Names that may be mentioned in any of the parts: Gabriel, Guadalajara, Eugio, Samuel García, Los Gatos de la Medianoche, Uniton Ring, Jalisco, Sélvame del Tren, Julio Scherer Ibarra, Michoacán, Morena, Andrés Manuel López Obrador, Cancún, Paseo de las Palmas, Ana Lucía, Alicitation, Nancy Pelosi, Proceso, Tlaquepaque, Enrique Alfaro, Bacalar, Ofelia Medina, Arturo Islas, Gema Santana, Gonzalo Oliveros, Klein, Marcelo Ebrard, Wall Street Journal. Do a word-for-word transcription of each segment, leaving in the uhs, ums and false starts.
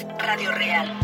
es Radio Real.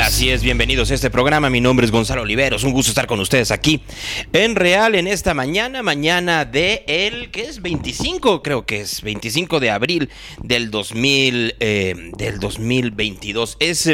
Así es, bienvenidos a este programa. Mi nombre es Gonzalo Oliveros. Un gusto estar con ustedes aquí en Real en esta mañana, mañana de el que es veinticinco, creo que es veinticinco de abril del dos mil, eh, del dos mil veintidós. Es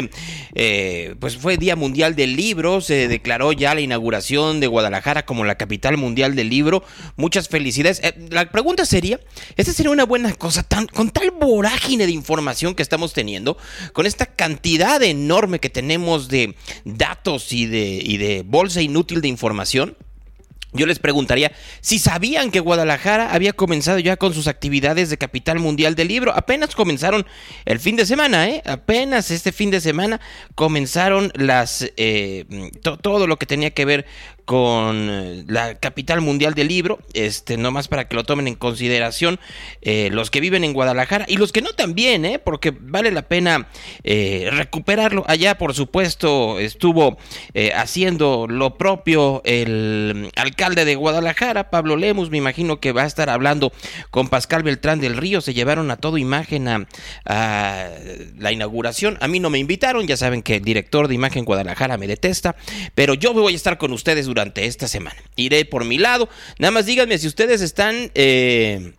eh, pues fue Día Mundial del Libro. Se declaró ya la inauguración de Guadalajara como la capital mundial del libro. Muchas felicidades. Eh, la pregunta sería, ¿esta sería una buena cosa tan con tal vorágine de información que estamos teniendo, con esta cantidad enorme que tenemos de datos y de, y de bolsa inútil de información? Yo les preguntaría si sabían que Guadalajara había comenzado ya con sus actividades de capital mundial del libro. Apenas comenzaron el fin de semana, ¿eh? Apenas este fin de semana comenzaron las eh, to- todo lo que tenía que ver con la capital mundial del libro, este, nomás para que lo tomen en consideración eh, los que viven en Guadalajara y los que no también, ¿eh? Porque vale la pena eh, recuperarlo. Allá, por supuesto, estuvo eh, haciendo lo propio el alcalde de Guadalajara, Pablo Lemus. Me imagino que va a estar hablando con Pascal Beltrán del Río. Se llevaron a todo imagen a, a la inauguración. A mí no me invitaron, ya saben que el director de Imagen Guadalajara me detesta, pero yo voy a estar con ustedes durante esta semana. Iré por mi lado, nada más díganme si ustedes están... Eh,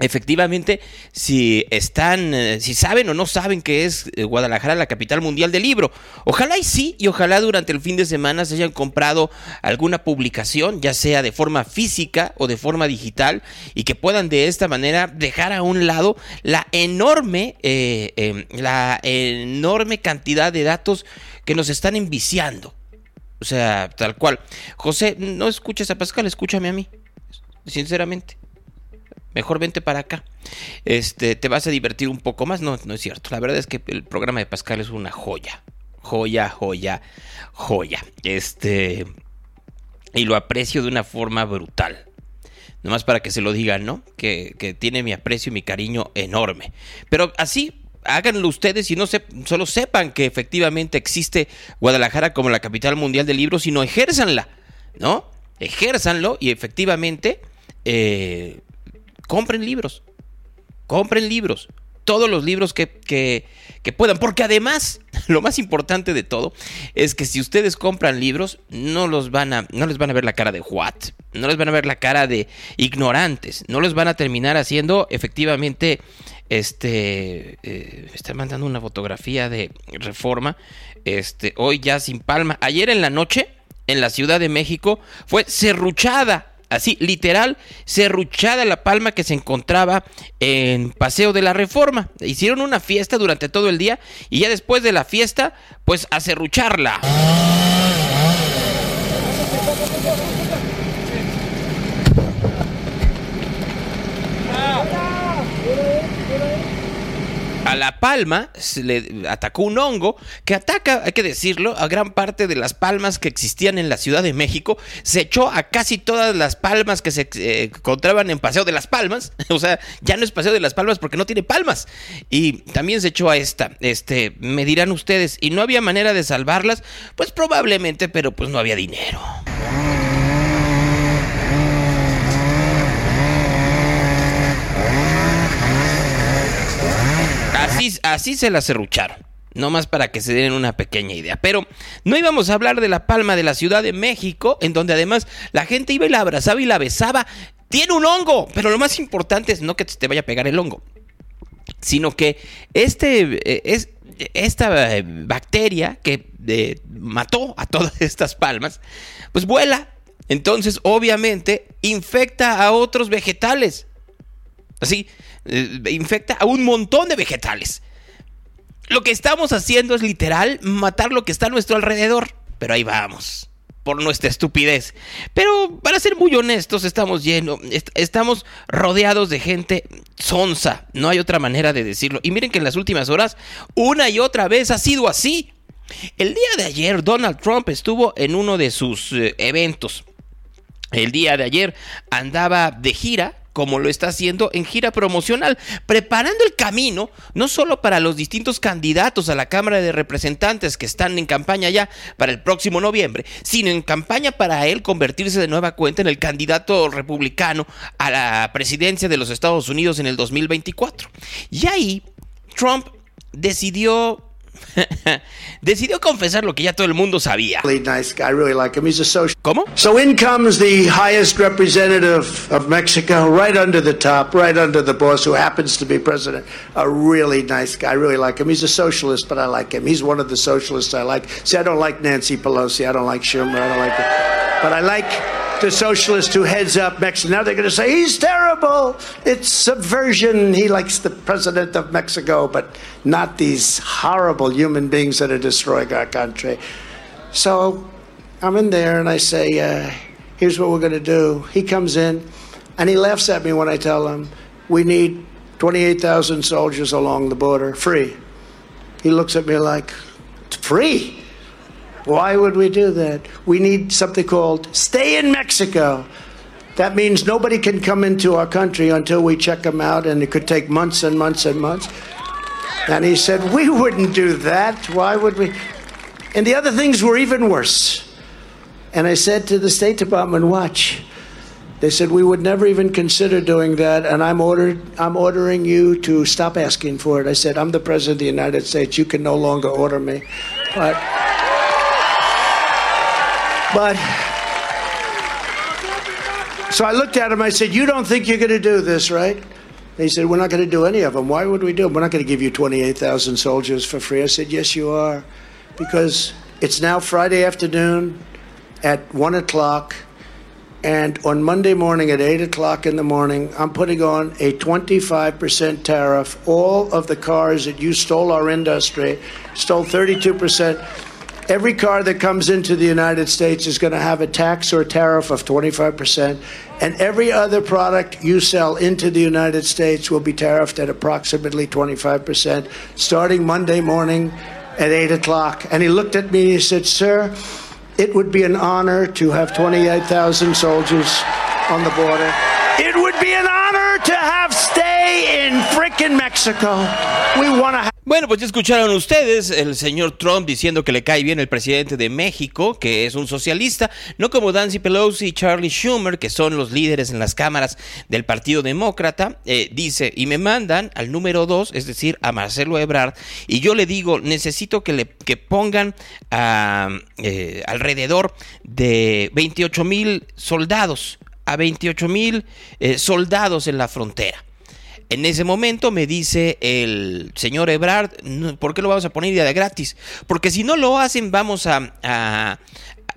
efectivamente, si están, eh, si saben o no saben que es eh, Guadalajara la capital mundial del libro. Ojalá y sí, y ojalá durante el fin de semana se hayan comprado alguna publicación, ya sea de forma física o de forma digital, y que puedan de esta manera dejar a un lado la enorme, eh, eh, la enorme cantidad de datos que nos están enviciando. O sea, tal cual. José, no escuches a Pascal, escúchame a mí, sinceramente. Mejor vente para acá. Este, te vas a divertir un poco más. No, no es cierto. La verdad es que el programa de Pascal es una joya. Joya, joya, joya. Este. Y lo aprecio de una forma brutal. Nomás para que se lo digan, ¿no? Que, que tiene mi aprecio y mi cariño enorme. Pero así, háganlo ustedes y no se, solo sepan que efectivamente existe Guadalajara como la capital mundial del libro, sino ejérzanla, ¿no? Ejérzanlo y efectivamente. Eh, Compren libros, compren libros, todos los libros que, que, que puedan, porque además, lo más importante de todo es que si ustedes compran libros, no los van a, no les van a ver la cara de what, no les van a ver la cara de ignorantes, no los van a terminar haciendo efectivamente, este, eh, me están mandando una fotografía de Reforma, este, hoy ya sin palma, ayer en la noche, en la Ciudad de México, fue serruchada. Así, literal, serruchada la palma que se encontraba en Paseo de la Reforma. Hicieron una fiesta durante todo el día y ya después de la fiesta, pues a serrucharla. A la palma se le atacó un hongo que ataca, hay que decirlo, a gran parte de las palmas que existían en la Ciudad de México. Se echó a casi todas las palmas que se eh, encontraban en Paseo de las Palmas. O sea, ya no es Paseo de las Palmas porque no tiene palmas. Y también se echó a esta. Este, me dirán ustedes, ¿y no había manera de salvarlas? Pues probablemente, pero pues no había dinero. Así, así se la serrucharon, nomás para que se den una pequeña idea. Pero no íbamos a hablar de la palma de la Ciudad de México, en donde además la gente iba y la abrazaba y la besaba. ¡Tiene un hongo! Pero lo más importante es no que te vaya a pegar el hongo, sino que este, es, esta bacteria que eh, mató a todas estas palmas, pues vuela. Entonces, obviamente, infecta a otros vegetales. Así, eh, infecta a un montón de vegetales. Lo que estamos haciendo es literal matar lo que está a nuestro alrededor. Pero ahí vamos, por nuestra estupidez. Pero para ser muy honestos, estamos llenos, est- estamos rodeados de gente sonsa. No hay otra manera de decirlo. Y miren que en las últimas horas, una y otra vez ha sido así. El día de ayer, Donald Trump estuvo en uno de sus eh, eventos. El día de ayer andaba de gira, como lo está haciendo en gira promocional, preparando el camino, no solo para los distintos candidatos a la Cámara de Representantes que están en campaña ya para el próximo noviembre, sino en campaña para él convertirse de nueva cuenta en el candidato republicano a la presidencia de los Estados Unidos en el dos mil veinticuatro. Y ahí Trump decidió decidió confesar lo que ya todo el mundo sabía. ¿Cómo? So in comes the highest representative of Mexico, right under the top, right under the boss, who happens to be president. A really nice guy. I really like him. He's a socialist, but I like him. He's one of the socialists I like. See, I don't like Nancy Pelosi. I don't like Schumer. I don't like it. But I like the socialist who heads up Mexico. Now they're going to say, he's terrible. It's subversion. He likes the president of Mexico, but not these horrible human beings that are destroying our country. So I'm in there and I say, uh, here's what we're going to do. He comes in and he laughs at me when I tell him, we need twenty-eight thousand soldiers along the border, free. He looks at me like, free? Why would we do that? We need something called Stay in Mexico. That means nobody can come into our country until we check them out, and it could take months and months and months. And he said, we wouldn't do that. Why would we? And the other things were even worse. And I said to the State Department, watch. They said, we would never even consider doing that, and I'm ordered, I'm ordering you to stop asking for it. I said, I'm the President of the United States. You can no longer order me. But... But, so I looked at him, I said, you don't think you're going to do this, right? They said, we're not going to do any of them. Why would we do them? We're not going to give you twenty-eight thousand soldiers for free. I said, yes, you are, because it's now Friday afternoon at one o'clock, and on Monday morning at eight o'clock in the morning, I'm putting on a twenty-five percent tariff. All of the cars that you stole our industry, stole thirty-two percent. Every car that comes into the United States is going to have a tax or tariff of twenty-five percent, and every other product you sell into the United States will be tariffed at approximately twenty-five percent, starting Monday morning at eight o'clock. And he looked at me and he said, sir, it would be an honor to have twenty-eight thousand soldiers on the border. It would be an honor to have stay in frickin' Mexico. We want to have... Bueno, pues ya escucharon ustedes el señor Trump diciendo que le cae bien el presidente de México, que es un socialista, no como Nancy Pelosi y Charlie Schumer, que son los líderes en las cámaras del Partido Demócrata. Eh, dice, y me mandan al número dos, es decir, a Marcelo Ebrard, y yo le digo, necesito que le que pongan a, eh, alrededor de veintiocho mil soldados, a veintiocho mil eh, soldados en la frontera. En ese momento me dice el señor Ebrard, ¿por qué lo vamos a poner ya de gratis? Porque si no lo hacen, vamos a, a,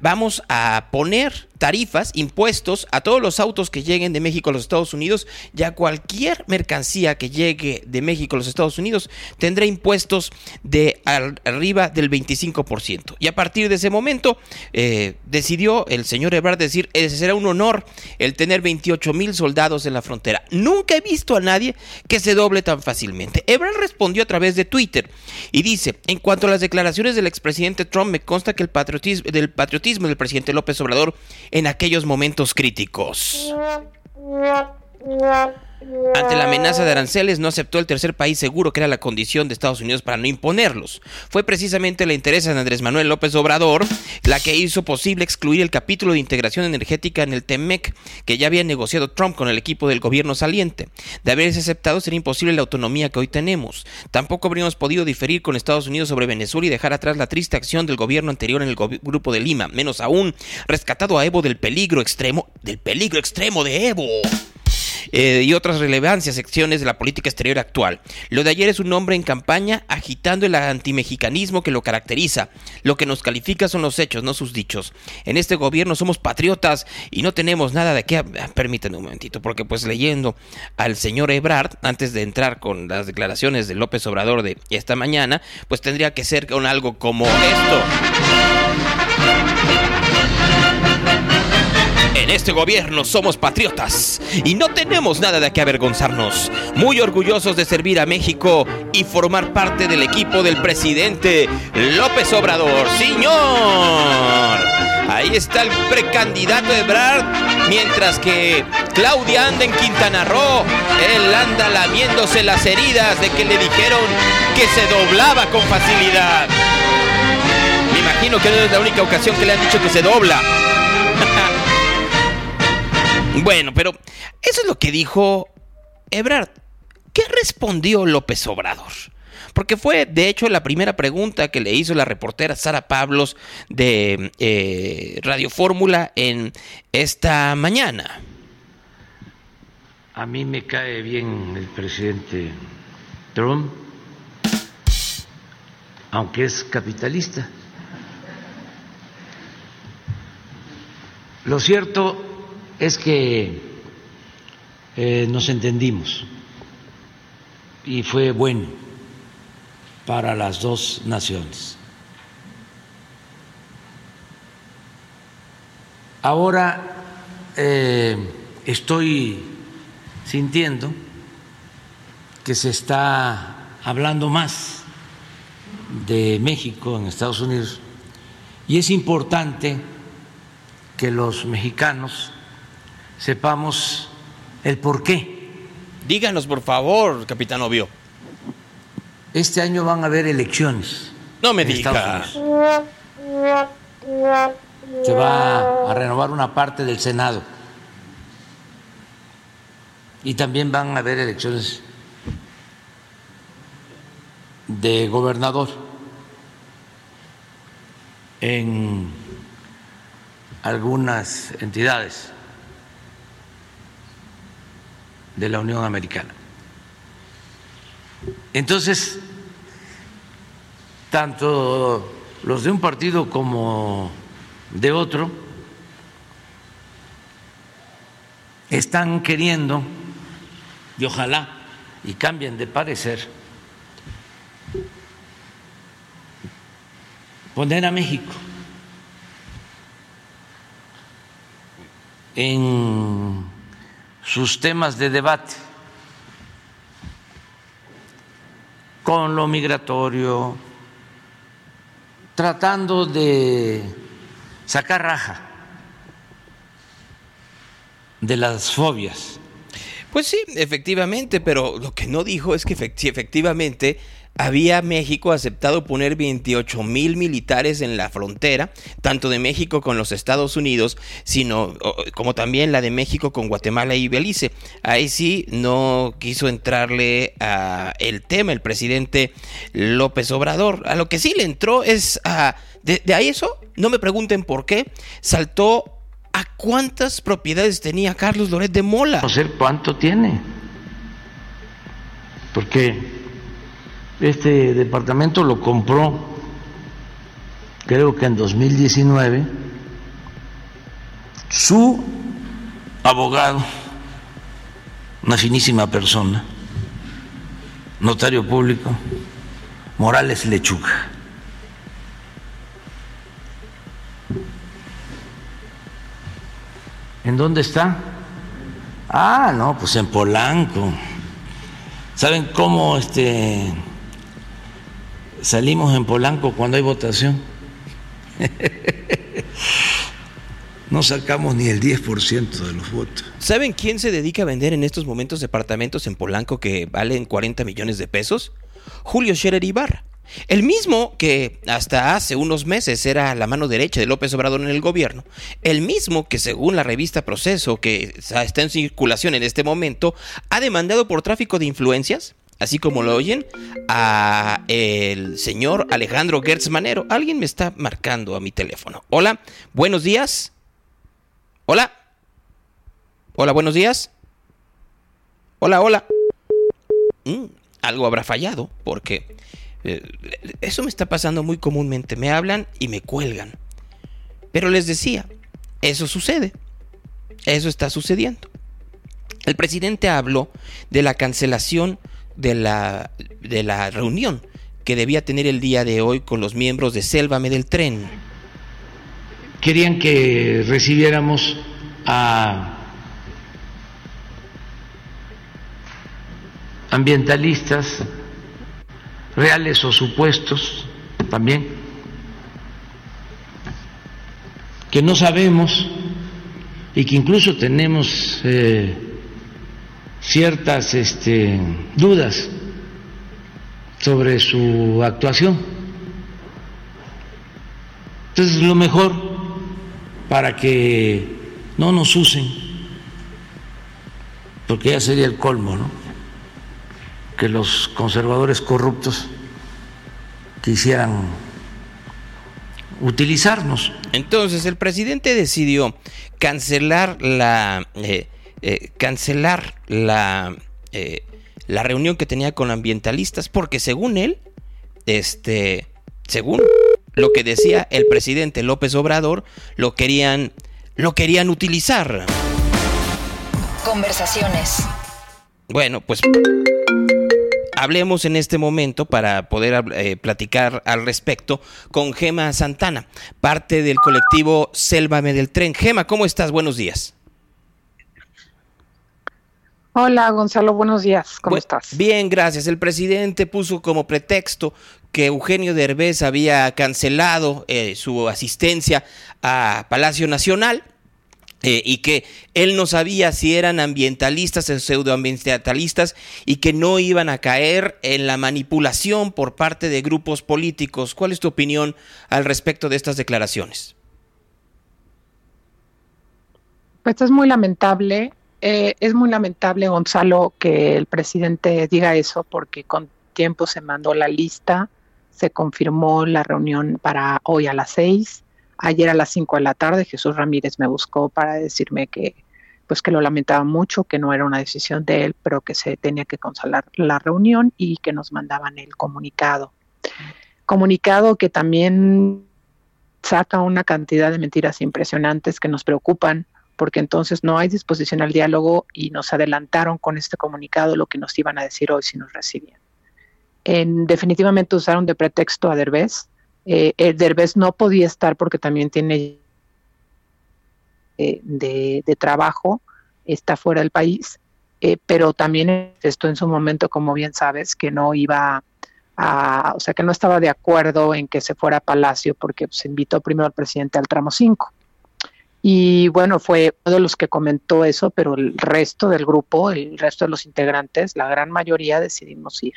vamos a poner tarifas, impuestos a todos los autos que lleguen de México a los Estados Unidos, ya cualquier mercancía que llegue de México a los Estados Unidos tendrá impuestos de al, arriba del veinticinco por ciento. Y a partir de ese momento eh, decidió el señor Ebrard decir, ese será un honor el tener veintiocho mil soldados en la frontera. Nunca he visto a nadie que se doble tan fácilmente. Ebrard respondió a través de Twitter y dice, en cuanto a las declaraciones del expresidente Trump, me consta que el patriotismo del, patriotismo del presidente López Obrador en aquellos momentos críticos. Ante la amenaza de aranceles, no aceptó el tercer país seguro, que era la condición de Estados Unidos para no imponerlos. Fue precisamente la interés de Andrés Manuel López Obrador la que hizo posible excluir el capítulo de integración energética en el T E M E C que ya había negociado Trump con el equipo del gobierno saliente. De haberse aceptado, sería imposible la autonomía que hoy tenemos. Tampoco habríamos podido diferir con Estados Unidos sobre Venezuela y dejar atrás la triste acción del gobierno anterior en el go- Grupo de Lima. Menos aún, rescatado a Evo del peligro extremo, del peligro extremo de Evo. Eh, y otras relevancias, secciones de la política exterior actual. Lo de ayer es un hombre en campaña agitando el antimexicanismo que lo caracteriza. Lo que nos califica son los hechos, no sus dichos. En este gobierno somos patriotas y no tenemos nada de qué... Permítanme un momentito, porque pues leyendo al señor Ebrard, antes de entrar con las declaraciones de López Obrador de esta mañana, pues tendría que ser con algo como esto... En este gobierno somos patriotas y no tenemos nada de qué avergonzarnos. Muy orgullosos de servir a México y formar parte del equipo del presidente López Obrador. ¡Señor! Ahí está el precandidato Ebrard, mientras que Claudia anda en Quintana Roo. Él anda lamiéndose las heridas de que le dijeron que se doblaba con facilidad. Me imagino que no es la única ocasión que le han dicho que se dobla. Bueno, pero eso es lo que dijo Ebrard. ¿Qué respondió López Obrador? Porque fue, de hecho, la primera pregunta que le hizo la reportera Sara Pablos de eh, Radio Fórmula en esta mañana. A mí me cae bien el presidente Trump, aunque es capitalista. Lo cierto es que eh, nos entendimos y fue bueno para las dos naciones. Ahora eh, estoy sintiendo que se está hablando más de México en Estados Unidos y es importante que los mexicanos sepamos el porqué. Díganos, por favor, capitán Obvio. Este año van a haber elecciones. No me digas. Se va a renovar una parte del Senado. Y también van a haber elecciones de gobernador en algunas entidades de la Unión Americana. Entonces, tanto los de un partido como de otro están queriendo, y ojalá y cambien de parecer, poner a México en sus temas de debate, con lo migratorio, tratando de sacar raja de las fobias. Pues sí, efectivamente, pero lo que no dijo es que si efectivamente había México aceptado poner veintiocho mil militares en la frontera, tanto de México con los Estados Unidos, sino como también la de México con Guatemala y Belice. Ahí sí no quiso entrarle a el tema el presidente López Obrador. A lo que sí le entró es a... De, de ahí eso, no me pregunten por qué, saltó... ¿A cuántas propiedades tenía Carlos Loret de Mola? No sé cuánto tiene, porque este departamento lo compró, creo que en dos mil diecinueve, su abogado, una finísima persona, notario público, Morales Lechuga. ¿En dónde está? Ah, no, pues en Polanco. ¿Saben cómo este salimos en Polanco cuando hay votación? No sacamos ni el diez por ciento de los votos. ¿Saben quién se dedica a vender en estos momentos departamentos en Polanco que valen cuarenta millones de pesos? Julio Scherer Ibarra. El mismo que hasta hace unos meses era la mano derecha de López Obrador en el gobierno, el mismo que según la revista Proceso, que está en circulación en este momento, ha demandado por tráfico de influencias, así como lo oyen, a el señor Alejandro Gertz Manero. Alguien me está marcando a mi teléfono. Hola, buenos días. Hola. Hola, buenos días. Hola, hola. Mm, algo habrá fallado porque... Eso me está pasando muy comúnmente. Me hablan y me cuelgan. Pero les decía, eso sucede. Eso está sucediendo. El presidente habló de la cancelación de la, de la reunión que debía tener el día de hoy con los miembros de Sélvame del Tren. Querían que recibiéramos a ambientalistas reales o supuestos también, que no sabemos y que incluso tenemos eh, ciertas este, dudas sobre su actuación. Entonces, lo mejor para que no nos usen, porque ya sería el colmo, ¿no?, que los conservadores corruptos quisieran utilizarnos. Entonces el presidente decidió cancelar la eh, eh, cancelar la eh, la reunión que tenía con ambientalistas porque según él, este, según lo que decía el presidente López Obrador, lo querían lo querían utilizar. Conversaciones. Bueno, pues hablemos en este momento para poder eh, platicar al respecto con Gema Santana, parte del colectivo Sélvame del Tren. Gema, ¿cómo estás? Buenos días. Hola, Gonzalo, buenos días. ¿Cómo Bu- estás? Bien, gracias. El presidente puso como pretexto que Eugenio Derbez había cancelado eh, su asistencia a Palacio Nacional. Eh, y que él no sabía si eran ambientalistas o pseudoambientalistas y que no iban a caer en la manipulación por parte de grupos políticos. ¿Cuál es tu opinión al respecto de estas declaraciones? Pues es muy lamentable, eh, es muy lamentable, Gonzalo, que el presidente diga eso, porque con tiempo se mandó la lista, se confirmó la reunión para hoy a las seis. Ayer a las cinco de la tarde Jesús Ramírez me buscó para decirme que pues que lo lamentaba mucho, que no era una decisión de él, pero que se tenía que cancelar la reunión y que nos mandaban el comunicado. Comunicado que también saca una cantidad de mentiras impresionantes que nos preocupan, porque entonces no hay disposición al diálogo y nos adelantaron con este comunicado lo que nos iban a decir hoy si nos recibían. En, definitivamente usaron de pretexto a Derbez. Eh, Derbez no podía estar porque también tiene eh, de, de trabajo, está fuera del país, eh, pero también esto en su momento, como bien sabes, que no iba a, o sea, que no estaba de acuerdo en que se fuera a Palacio porque se invitó primero al presidente al tramo cinco. Y bueno, fue uno de los que comentó eso, pero el resto del grupo, el resto de los integrantes, la gran mayoría decidimos ir.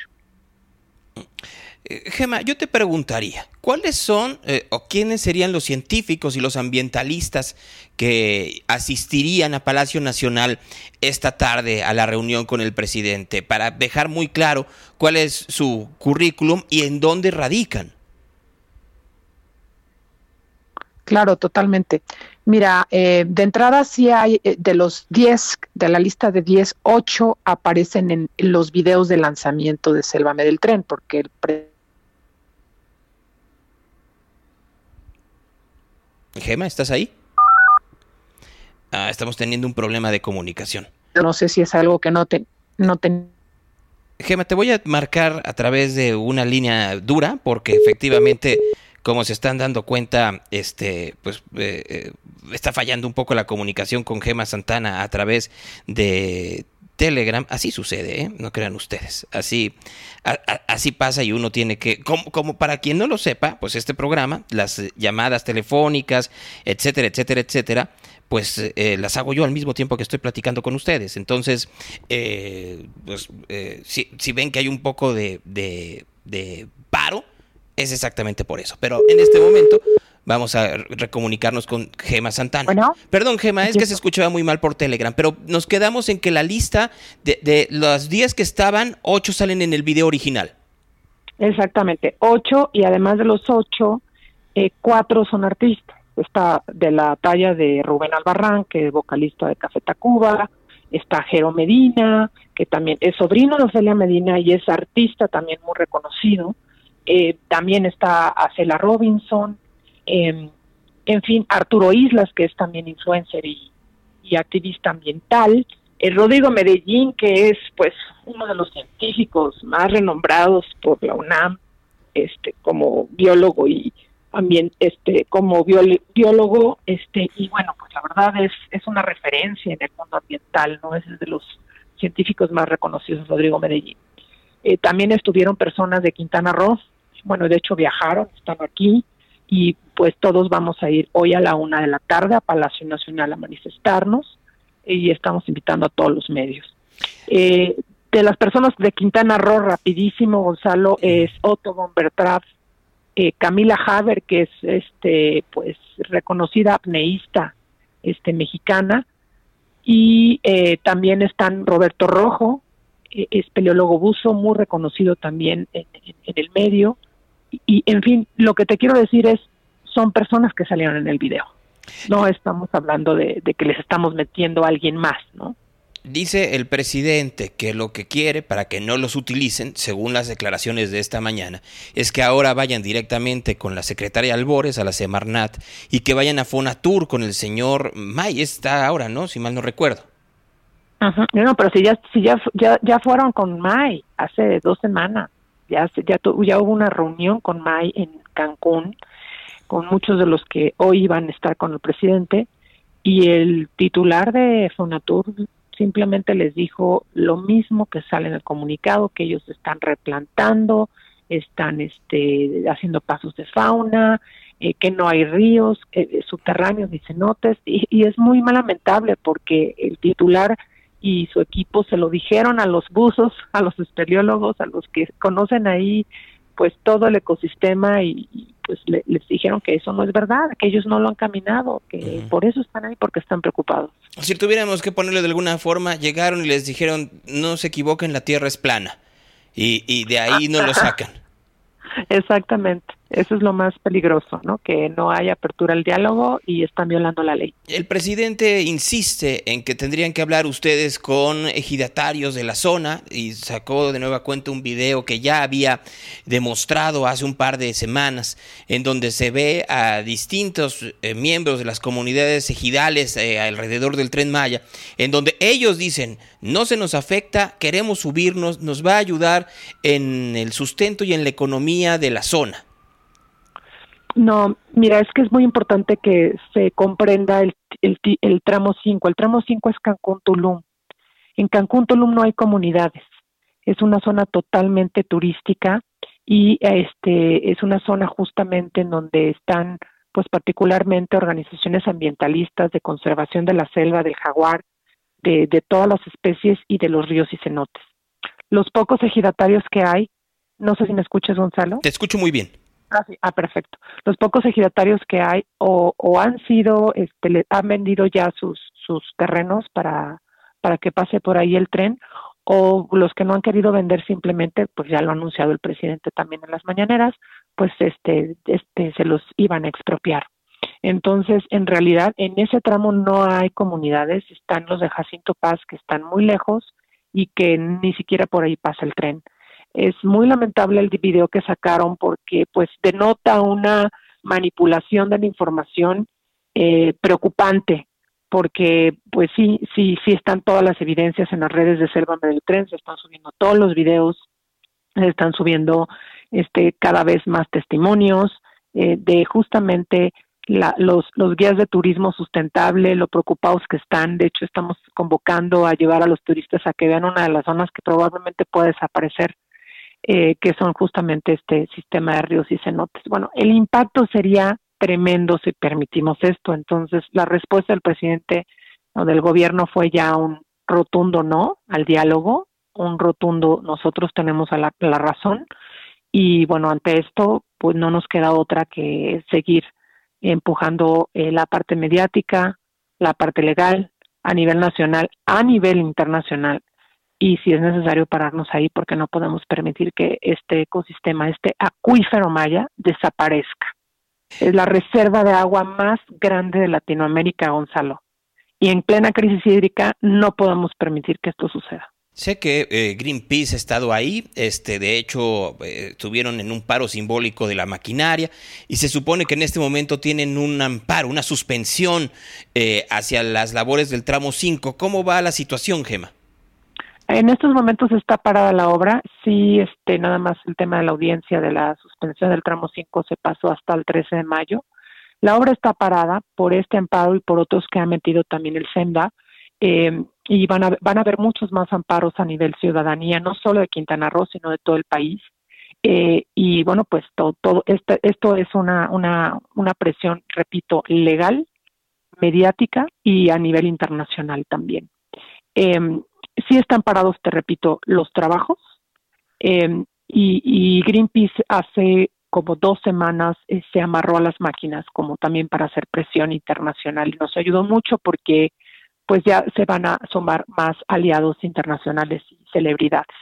Gema, yo te preguntaría, ¿cuáles son eh, o quiénes serían los científicos y los ambientalistas que asistirían a Palacio Nacional esta tarde a la reunión con el presidente para dejar muy claro cuál es su currículum y en dónde radican? Claro, totalmente. Mira, eh, de entrada sí hay, eh, de los diez, de la lista de diez, ocho aparecen en los videos de lanzamiento de Sélvame del Tren, porque el pre- Gema, ¿estás ahí? Ah, estamos teniendo un problema de comunicación. No sé si es algo que no te... No te... Gema, te voy a marcar a través de una línea dura, porque efectivamente... Como se están dando cuenta, este, pues eh, está fallando un poco la comunicación con Gema Santana a través de Telegram. Así sucede, ¿eh? No crean ustedes. Así, a, a, así pasa y uno tiene que... Como, como para quien no lo sepa, pues este programa, las llamadas telefónicas, etcétera, etcétera, etcétera, pues eh, las hago yo al mismo tiempo que estoy platicando con ustedes. Entonces, eh, pues eh, si, si ven que hay un poco de, de, de paro, es exactamente por eso, pero en este momento vamos a recomunicarnos con Gema Santana. Bueno, perdón, Gema, es que se escuchaba muy mal por Telegram, pero nos quedamos en que la lista de, de los diez que estaban, ocho salen en el video original. Exactamente, ocho, y además de los ocho, eh, cuatro son artistas. Está de la talla de Rubén Albarrán, que es vocalista de Café Tacuba, está Jero Medina, que también es sobrino de Ofelia Medina y es artista también muy reconocido. Eh, también está Acela Robinson, eh, en fin, Arturo Islas, que es también influencer y, y activista ambiental, eh, Rodrigo Medellín, que es pues uno de los científicos más renombrados por la UNAM, este, como biólogo y ambient, este, como biol- biólogo, este, y bueno, pues la verdad es es una referencia en el mundo ambiental, ¿no? Es de los científicos más reconocidos, Rodrigo Medellín. Eh, también estuvieron personas de Quintana Roo, bueno, de hecho viajaron, están aquí, y pues todos vamos a ir hoy a la una de la tarde a Palacio Nacional a manifestarnos, y estamos invitando a todos los medios. Eh, de las personas de Quintana Roo, rapidísimo, Gonzalo, es Otto von Bertrand, eh, Camila Haber, que es este pues reconocida apneísta este mexicana, y eh, también están Roberto Rojo, es paleólogo buzo, muy reconocido también en, en, en el medio. Y, y, en fin, lo que te quiero decir es, son personas que salieron en el video. No estamos hablando de, de que les estamos metiendo a alguien más, ¿no? Dice el presidente que lo que quiere para que no los utilicen, según las declaraciones de esta mañana, es que ahora vayan directamente con la secretaria Albores a la Semarnat y que vayan a Fonatur con el señor May. Está ahora, ¿no? Si mal no recuerdo. Ajá. No, pero si ya si ya ya, ya fueron con May hace dos semanas, ya ya, tu, ya hubo una reunión con May en Cancún con muchos de los que hoy iban a estar con el presidente, y el titular de Fonatur simplemente les dijo lo mismo que sale en el comunicado, que ellos están replantando, están este haciendo pasos de fauna, eh, que no hay ríos eh, subterráneos ni cenotes, y, y es muy lamentable porque el titular y su equipo se lo dijeron a los buzos, a los espeleólogos, a los que conocen ahí pues todo el ecosistema, y, y pues le, les dijeron que eso no es verdad, que ellos no lo han caminado, que uh-huh. Por eso están ahí, porque están preocupados. Si tuviéramos que ponerlo de alguna forma, llegaron y les dijeron, no se equivoquen, la Tierra es plana, y, y de ahí no lo sacan. Exactamente. Eso es lo más peligroso, ¿no? Que no hay apertura al diálogo y están violando la ley. El presidente insiste en que tendrían que hablar ustedes con ejidatarios de la zona y sacó de nueva cuenta un video que ya había demostrado hace un par de semanas, en donde se ve a distintos eh, miembros de las comunidades ejidales eh, alrededor del Tren Maya, en donde ellos dicen, no se nos afecta, queremos subirnos, nos va a ayudar en el sustento y en la economía de la zona. No, mira, es que es muy importante que se comprenda el, el, el tramo cinco. El tramo cinco es Cancún-Tulum. En Cancún-Tulum no hay comunidades. Es una zona totalmente turística y este es una zona justamente en donde están, pues, particularmente organizaciones ambientalistas de conservación de la selva, del jaguar, de, de todas las especies y de los ríos y cenotes. Los pocos ejidatarios que hay, no sé si me escuchas, Gonzalo. Te escucho muy bien. Ah, sí. ah, perfecto. Los pocos ejidatarios que hay o, o han sido, este, le han vendido ya sus sus terrenos para para que pase por ahí el tren, o los que no han querido vender simplemente, pues ya lo ha anunciado el presidente también en las mañaneras, pues este este se los iban a expropiar. Entonces, en realidad, en ese tramo no hay comunidades, están los de Jacinto Paz que están muy lejos y que ni siquiera por ahí pasa el tren. Es muy lamentable el video que sacaron porque pues denota una manipulación de la información eh, preocupante, porque pues sí, sí, sí están todas las evidencias en las redes de Sélvame del Tren, se están subiendo todos los videos, se están subiendo este cada vez más testimonios eh, de justamente la, los, los guías de turismo sustentable, lo preocupados que están. De hecho, estamos convocando a llevar a los turistas a que vean una de las zonas que probablemente pueda desaparecer, Eh, que son justamente este sistema de ríos y cenotes. Bueno, el impacto sería tremendo si permitimos esto. Entonces, la respuesta del presidente o del gobierno fue ya un rotundo no al diálogo, un rotundo nosotros tenemos a la, la razón, y bueno, ante esto pues no nos queda otra que seguir empujando eh, la parte mediática, la parte legal a nivel nacional, a nivel internacional, y si es necesario pararnos ahí, porque no podemos permitir que este ecosistema, este acuífero maya, desaparezca. Es la reserva de agua más grande de Latinoamérica, Gonzalo. Y en plena crisis hídrica no podemos permitir que esto suceda. Sé que eh, Greenpeace ha estado ahí, este, de hecho eh, estuvieron en un paro simbólico de la maquinaria y se supone que en este momento tienen un amparo, una suspensión eh, hacia las labores del tramo cinco. ¿Cómo va la situación, Gema? En estos momentos está parada la obra. Sí, este, nada más el tema de la audiencia de la suspensión del tramo cinco se pasó hasta el trece de mayo. La obra está parada por este amparo y por otros que ha metido también el SEMDA. Eh, y van a, van a haber muchos más amparos a nivel ciudadanía, no solo de Quintana Roo, sino de todo el país. Eh, y bueno, pues todo, todo este, esto es una, una, una presión, repito, legal, mediática y a nivel internacional también. Eh, Sí están parados, te repito, los trabajos eh, y, y Greenpeace hace como dos semanas eh, se amarró a las máquinas como también para hacer presión internacional y nos ayudó mucho porque pues ya se van a sumar más aliados internacionales y celebridades.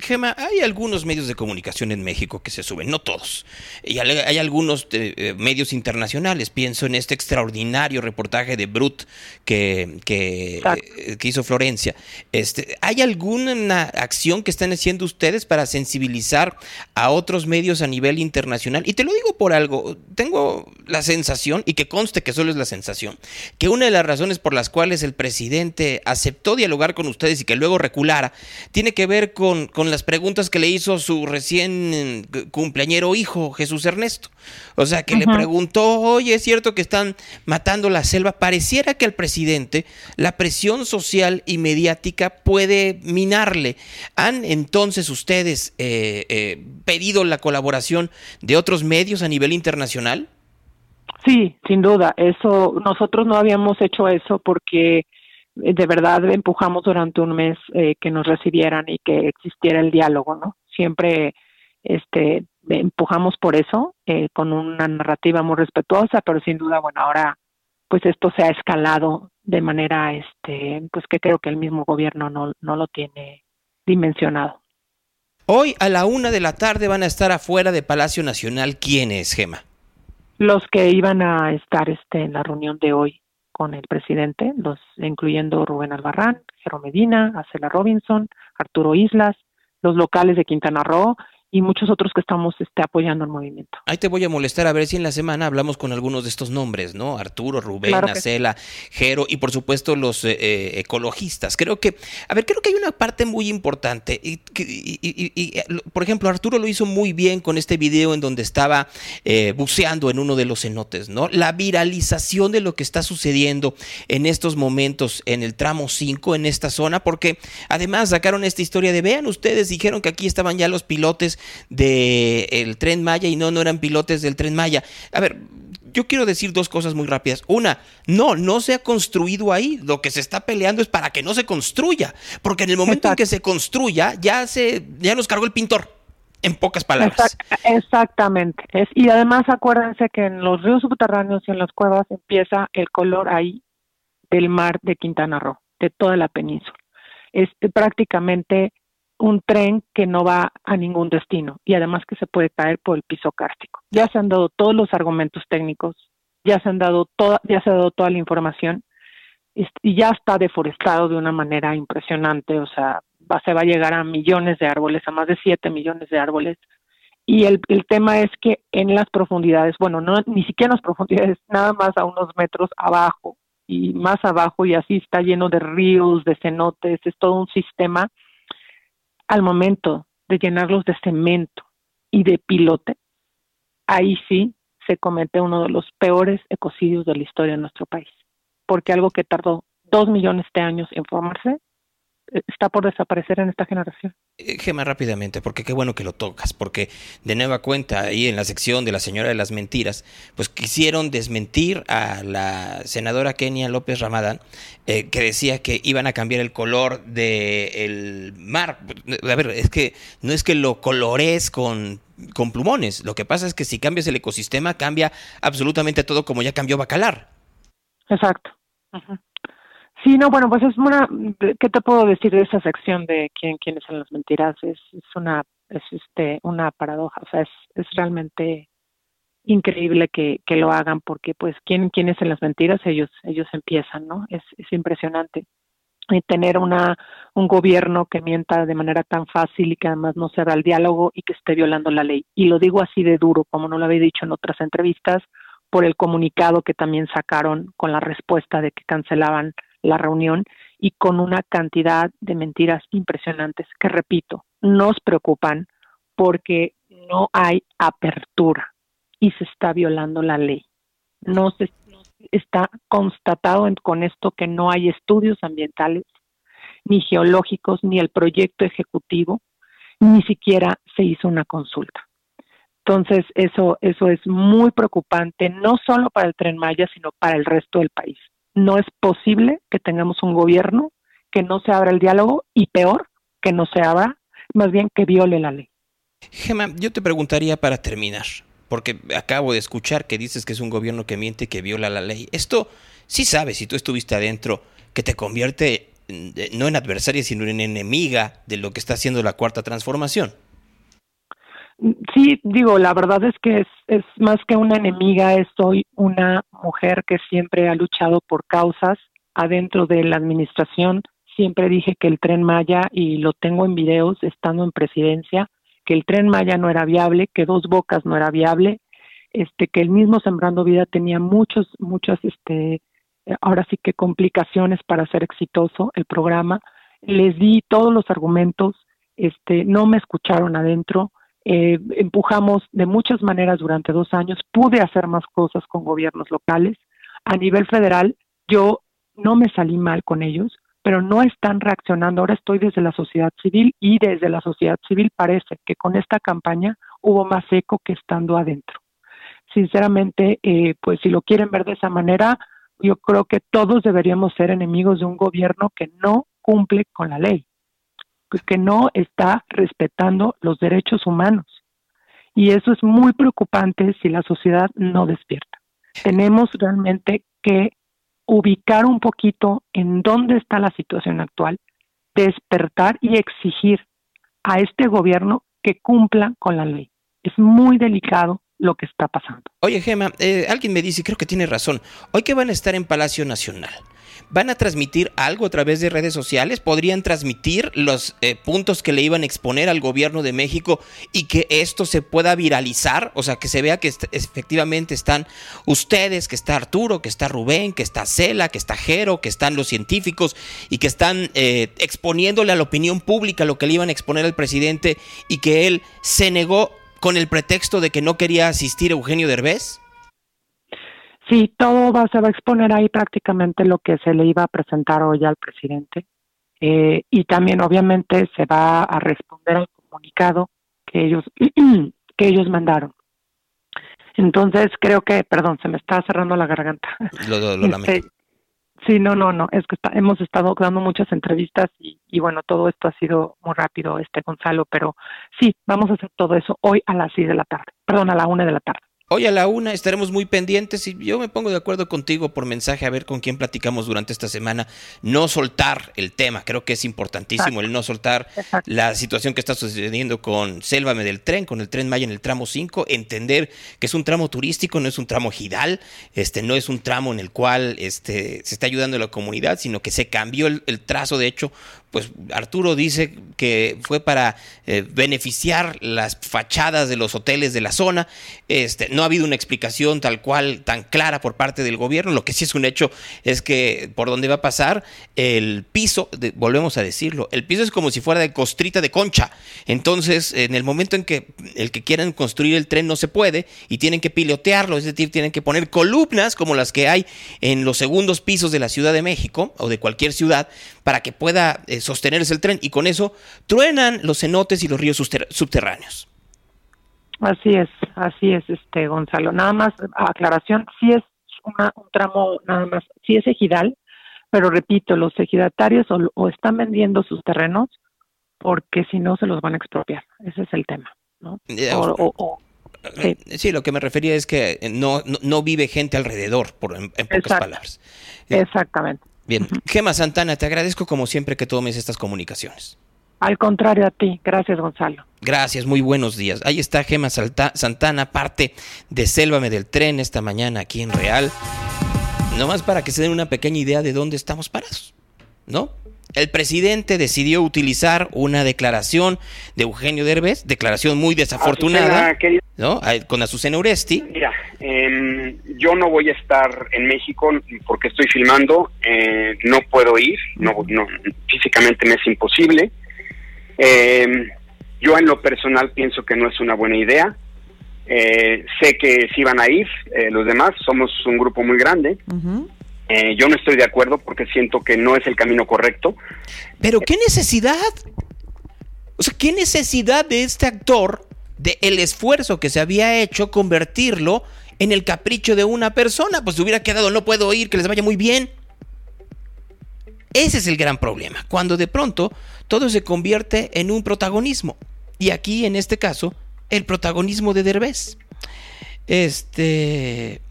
Gema, hay algunos medios de comunicación en México que se suben, no todos, y hay algunos eh, medios internacionales, pienso en este extraordinario reportaje de Brut que, que, eh, que hizo Florencia. Este, ¿hay alguna acción que están haciendo ustedes para sensibilizar a otros medios a nivel internacional? Y te lo digo por algo, tengo la sensación, y que conste que solo es la sensación, que una de las razones por las cuales el presidente aceptó dialogar con ustedes y que luego reculara, tiene que ver con con las preguntas que le hizo su recién cumpleañero hijo, Jesús Ernesto. O sea, que uh-huh. le preguntó, oye, ¿es cierto que están matando la selva? Pareciera que al presidente la presión social y mediática puede minarle. ¿Han entonces ustedes eh, eh, pedido la colaboración de otros medios a nivel internacional? Sí, sin duda. Eso, nosotros no habíamos hecho eso porque de verdad empujamos durante un mes eh, que nos recibieran y que existiera el diálogo, ¿no? Siempre este, empujamos por eso, eh, con una narrativa muy respetuosa, pero sin duda, bueno, ahora pues esto se ha escalado de manera este, pues que creo que el mismo gobierno no, no lo tiene dimensionado. Hoy a la una de la tarde van a estar afuera de Palacio Nacional. ¿Quiénes, Gema? Los que iban a estar este, en la reunión de hoy con el presidente, los incluyendo Rubén Albarrán, Jero Medina, Acela Robinson, Arturo Islas, los locales de Quintana Roo y muchos otros que estamos este, apoyando el movimiento. Ahí te voy a molestar a ver si en la semana hablamos con algunos de estos nombres, ¿no? Arturo, Rubén, claro Acela, sí. Jero y por supuesto los eh, ecologistas. Creo que, a ver, creo que hay una parte muy importante. Y, y, y, y, por ejemplo, Arturo lo hizo muy bien con este video en donde estaba eh, buceando en uno de los cenotes, ¿no? La viralización de lo que está sucediendo en estos momentos en el tramo cinco, en esta zona, porque además sacaron esta historia de, vean ustedes, dijeron que aquí estaban ya los pilotes del Tren Maya y no, no eran pilotes del Tren Maya. A ver, yo quiero decir dos cosas muy rápidas. Una, no, no se ha construido ahí. Lo que se está peleando es para que no se construya, porque en el momento Exacto. en que se construya ya se ya nos cargó el pintor, en pocas palabras. Exactamente. Es, y además acuérdense que en los ríos subterráneos y en las cuevas empieza el color ahí del mar de Quintana Roo, de toda la península. Es prácticamente un tren que no va a ningún destino y además que se puede caer por el piso cárstico. Ya se han dado todos los argumentos técnicos, ya se han dado toda, ya se ha dado toda la información y ya está deforestado de una manera impresionante, o sea, va, se va a llegar a millones de árboles, a más de siete millones de árboles. Y el, el tema es que en las profundidades, bueno, no ni siquiera en las profundidades, nada más a unos metros abajo y más abajo y así está lleno de ríos, de cenotes, es todo un sistema. Al momento de llenarlos de cemento y de pilote, ahí sí se comete uno de los peores ecocidios de la historia de nuestro país, porque algo que tardó dos millones de años en formarse está por desaparecer en esta generación. Gema, rápidamente, porque qué bueno que lo tocas, porque de nueva cuenta ahí en la sección de la señora de las mentiras, pues quisieron desmentir a la senadora Kenia López Ramadán, eh, que decía que iban a cambiar el color del mar. A ver, es que no es que lo colorees con, con plumones, lo que pasa es que si cambias el ecosistema cambia absolutamente todo, como ya cambió Bacalar. Exacto. Ajá. Sí, no, bueno, pues es una, ¿qué te puedo decir de esa sección de quién quiénes son las mentiras? Es, es una es este una paradoja, o sea, es, es realmente increíble que, que lo hagan porque pues quién quiénes son las mentiras, ellos ellos empiezan, ¿no? Es es impresionante. Y tener una un gobierno que mienta de manera tan fácil y que además no se da el diálogo y que esté violando la ley. Y lo digo así de duro, como no lo había dicho en otras entrevistas, por el comunicado que también sacaron con la respuesta de que cancelaban la reunión y con una cantidad de mentiras impresionantes que, repito, nos preocupan porque no hay apertura y se está violando la ley. No se, no se está constatado en, con esto que no hay estudios ambientales, ni geológicos, ni el proyecto ejecutivo, ni siquiera se hizo una consulta. Entonces, eso, eso es muy preocupante, no solo para el Tren Maya, sino para el resto del país. No es posible que tengamos un gobierno que no se abra el diálogo y peor, que no se abra, más bien que viole la ley. Gema, yo te preguntaría para terminar, porque acabo de escuchar que dices que es un gobierno que miente y que viola la ley. Esto sí sabes, si tú estuviste adentro, que te convierte en, no en adversaria, sino en enemiga de lo que está haciendo la Cuarta Transformación. Sí, digo, la verdad es que es, es más que una enemiga, soy una mujer que siempre ha luchado por causas adentro de la administración. Siempre dije que el Tren Maya, y lo tengo en videos estando en presidencia, que el Tren Maya no era viable, que Dos Bocas no era viable, este, que el mismo Sembrando Vida tenía muchos, muchas, este, ahora sí que complicaciones para ser exitoso el programa. Les di todos los argumentos, este, no me escucharon adentro. Eh, empujamos de muchas maneras durante dos años, pude hacer más cosas con gobiernos locales. A nivel federal, yo no me salí mal con ellos, pero no están reaccionando. Ahora estoy desde la sociedad civil y desde la sociedad civil parece que con esta campaña hubo más eco que estando adentro. Sinceramente, eh, pues si lo quieren ver de esa manera, yo creo que todos deberíamos ser enemigos de un gobierno que no cumple con la ley, que no está respetando los derechos humanos. Y eso es muy preocupante si la sociedad no despierta. Tenemos realmente que ubicar un poquito en dónde está la situación actual, despertar y exigir a este gobierno que cumpla con la ley. Es muy delicado lo que está pasando. Oye, Gema, eh, alguien me dice, creo que tiene razón, hoy que van a estar en Palacio Nacional, ¿van a transmitir algo a través de redes sociales? ¿Podrían transmitir los eh, puntos que le iban a exponer al gobierno de México y que esto se pueda viralizar? O sea, que se vea que est- efectivamente están ustedes, que está Arturo, que está Rubén, que está Acela, que está Jero, que están los científicos y que están eh, exponiéndole a la opinión pública lo que le iban a exponer al presidente y que él se negó con el pretexto de que no quería asistir Eugenio Derbez. Sí, todo va, se va a exponer ahí prácticamente lo que se le iba a presentar hoy al presidente eh, y también obviamente se va a responder al comunicado que ellos que ellos mandaron. Entonces creo que, perdón, se me está cerrando la garganta. Lo, lo, lo lamento. Este, sí, no, no, no, es que está, hemos estado dando muchas entrevistas y, y bueno, todo esto ha sido muy rápido, este Gonzalo, pero sí, vamos a hacer todo eso hoy a las seis de la tarde, perdón, a la una de la tarde. Hoy a la una estaremos muy pendientes y yo me pongo de acuerdo contigo por mensaje a ver con quién platicamos durante esta semana. No soltar el tema, creo que es importantísimo. Exacto. El no soltar. Exacto. La situación que está sucediendo con Sélvame del Tren, con el Tren Maya en el tramo cinco, entender que es un tramo turístico, no es un tramo ejidal, este, no es un tramo en el cual este, se está ayudando a la comunidad, sino que se cambió el, el trazo. De hecho, pues Arturo dice que fue para eh, beneficiar las fachadas de los hoteles de la zona. Este, no ha habido una explicación tal cual, tan clara por parte del gobierno. Lo que sí es un hecho es que por donde va a pasar el piso, de, volvemos a decirlo, el piso es como si fuera de costrita de concha. Entonces, en el momento en que el que quieran construir el tren no se puede y tienen que pilotearlo, es decir, tienen que poner columnas como las que hay en los segundos pisos de la Ciudad de México o de cualquier ciudad para que pueda eh, sostenerse el tren, y con eso truenan los cenotes y los ríos subterráneos. Así es, así es, este Gonzalo. Nada más aclaración, sí es una, un tramo nada más, sí es ejidal, pero repito, los ejidatarios o, o están vendiendo sus terrenos porque si no se los van a expropiar. Ese es el tema, ¿no? Yeah, o, o, o, sí. sí, lo que me refería es que no no, no vive gente alrededor, por en, en pocas Exacto. palabras. Exactamente. Bien, Gema Santana, te agradezco como siempre que tomes estas comunicaciones. Al contrario a ti, gracias Gonzalo. Gracias, muy buenos días. Ahí está Gema Salta- Santana, parte de Sélvame del Tren esta mañana aquí en Real. Nomás para que se den una pequeña idea de dónde estamos parados, ¿no? El presidente decidió utilizar una declaración de Eugenio Derbez, declaración muy desafortunada, Azucena, ¿no? Con Azucena Uresti. Mira, eh, yo no voy a estar en México porque estoy filmando, eh, no puedo ir, no, no, físicamente me es imposible. Eh, yo en lo personal pienso que no es una buena idea. Eh, sé que sí van a ir eh, los demás, somos un grupo muy grande. Uh-huh. Eh, yo no estoy de acuerdo porque siento que no es el camino correcto. Pero qué necesidad, o sea, qué necesidad de este actor, de el esfuerzo que se había hecho, convertirlo en el capricho de una persona. Pues se hubiera quedado, no puedo ir, que les vaya muy bien. Ese es el gran problema, cuando de pronto todo se convierte en un protagonismo. Y aquí, en este caso, el protagonismo de Derbez. Este...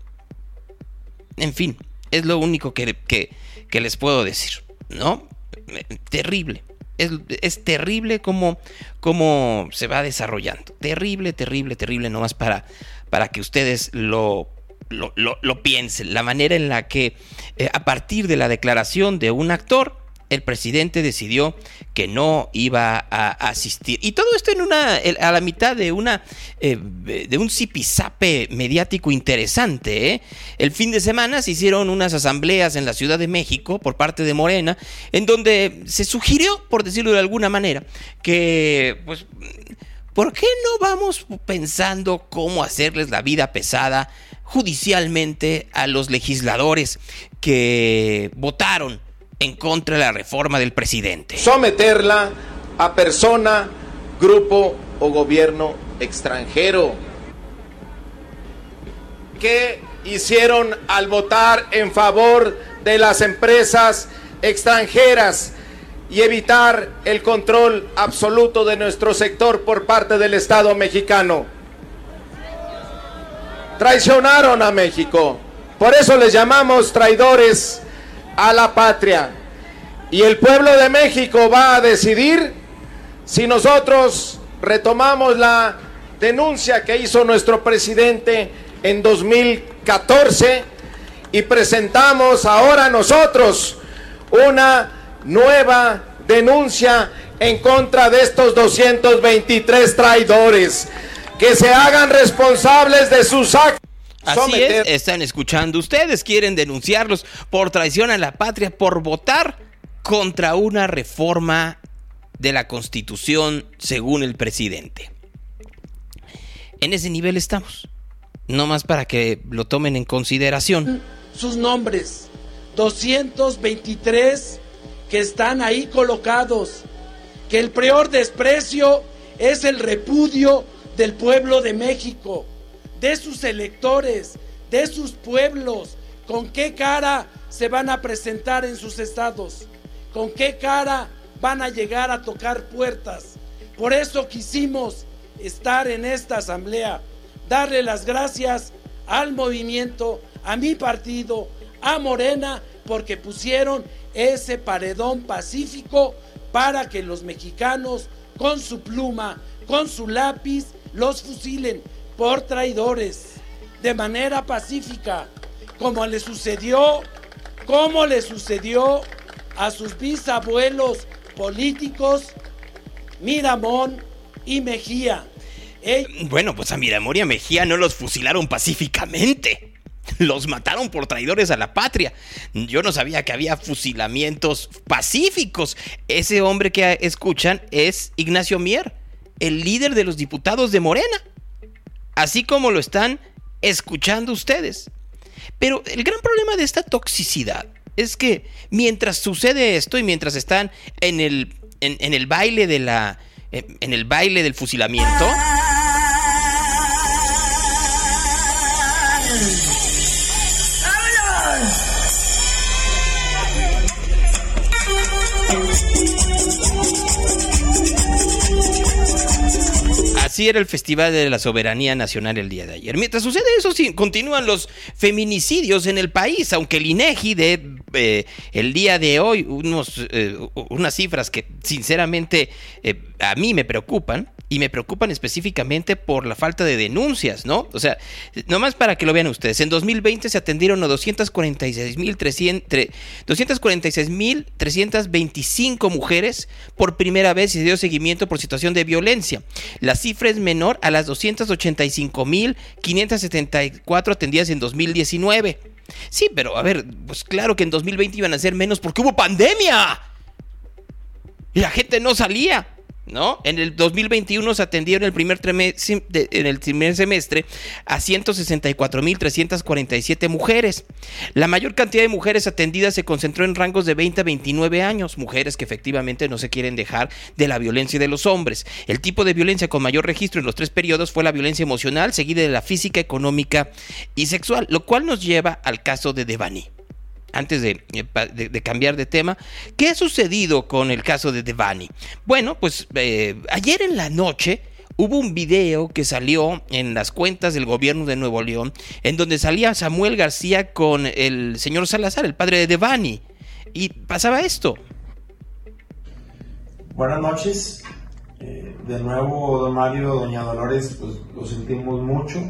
En fin. Es lo único que, que, que les puedo decir, ¿no? Terrible. Es, es terrible como, como se va desarrollando. Terrible, terrible, terrible, nomás para, para que ustedes lo, lo, lo, lo piensen. La manera en la que, eh, a partir de la declaración de un actor, el presidente decidió que no iba a asistir. Y todo esto en una, a la mitad de una eh, de un zipizape mediático interesante, ¿eh? El fin de semana se hicieron unas asambleas en la Ciudad de México por parte de Morena, en donde se sugirió, por decirlo de alguna manera, que pues ¿por qué no vamos pensando cómo hacerles la vida pesada judicialmente a los legisladores que votaron en contra de la reforma del presidente? Someterla a persona, grupo o gobierno extranjero. ¿Qué hicieron al votar en favor de las empresas extranjeras y evitar el control absoluto de nuestro sector por parte del Estado mexicano? Traicionaron a México. Por eso les llamamos traidores a la patria, y el pueblo de México va a decidir si nosotros retomamos la denuncia que hizo nuestro presidente en dos mil catorce y presentamos ahora nosotros una nueva denuncia en contra de estos doscientos veintitrés traidores, que se hagan responsables de sus actos. Así es, están escuchando ustedes, quieren denunciarlos por traición a la patria, por votar contra una reforma de la Constitución, según el presidente. En ese nivel estamos, no más para que lo tomen en consideración. Sus nombres, doscientos veintitrés que están ahí colocados, que el peor desprecio es el repudio del pueblo de México, de sus electores, de sus pueblos. ¿Con qué cara se van a presentar en sus estados? ¿Con qué cara van a llegar a tocar puertas? Por eso quisimos estar en esta asamblea, darle las gracias al movimiento, a mi partido, a Morena, porque pusieron ese paredón pacífico para que los mexicanos, con su pluma, con su lápiz, los fusilen por traidores, de manera pacífica, como le sucedió, como le sucedió a sus bisabuelos políticos Miramón y Mejía. Ey. Bueno, pues a Miramón y a Mejía no los fusilaron pacíficamente, los mataron por traidores a la patria. Yo no sabía que había fusilamientos pacíficos. Ese hombre que escuchan es Ignacio Mier, el líder de los diputados de Morena, así como lo están escuchando ustedes. Pero el gran problema de esta toxicidad es que mientras sucede esto y mientras están en el, en, en el baile de la, en, en el baile del fusilamiento, así era el Festival de la Soberanía Nacional el día de ayer. Mientras sucede eso, sí, continúan los feminicidios en el país, aunque el INEGI de eh, el día de hoy unos, eh, unas cifras que sinceramente eh, a mí me preocupan, y me preocupan específicamente por la falta de denuncias, ¿no? O sea, nomás para que lo vean ustedes, en dos mil veinte se atendieron a doscientas cuarenta y seis mil trescientas veinticinco mujeres por primera vez y se dio seguimiento por situación de violencia. La cifra es menor a las doscientas ochenta y cinco mil quinientas setenta y cuatro atendidas en dos mil diecinueve. Sí, pero a ver, pues claro que en dos mil veinte iban a ser menos porque hubo pandemia y la gente no salía, ¿no? En el dos mil veintiuno se atendieron el primer treme- en el primer semestre a ciento sesenta y cuatro mil trescientas cuarenta y siete mujeres. La mayor cantidad de mujeres atendidas se concentró en rangos de veinte a veintinueve años, mujeres que efectivamente no se quieren dejar de la violencia de los hombres. El tipo de violencia con mayor registro en los tres periodos fue la violencia emocional, seguida de la física, económica y sexual, lo cual nos lleva al caso de Devani. Antes de, de, de cambiar de tema, ¿qué ha sucedido con el caso de Devani? Bueno, pues eh, ayer en la noche hubo un video que salió en las cuentas del gobierno de Nuevo León, en donde salía Samuel García con el señor Salazar, el padre de Devani, y pasaba esto. Buenas noches, eh, de nuevo don Mario, doña Dolores, pues lo sentimos mucho.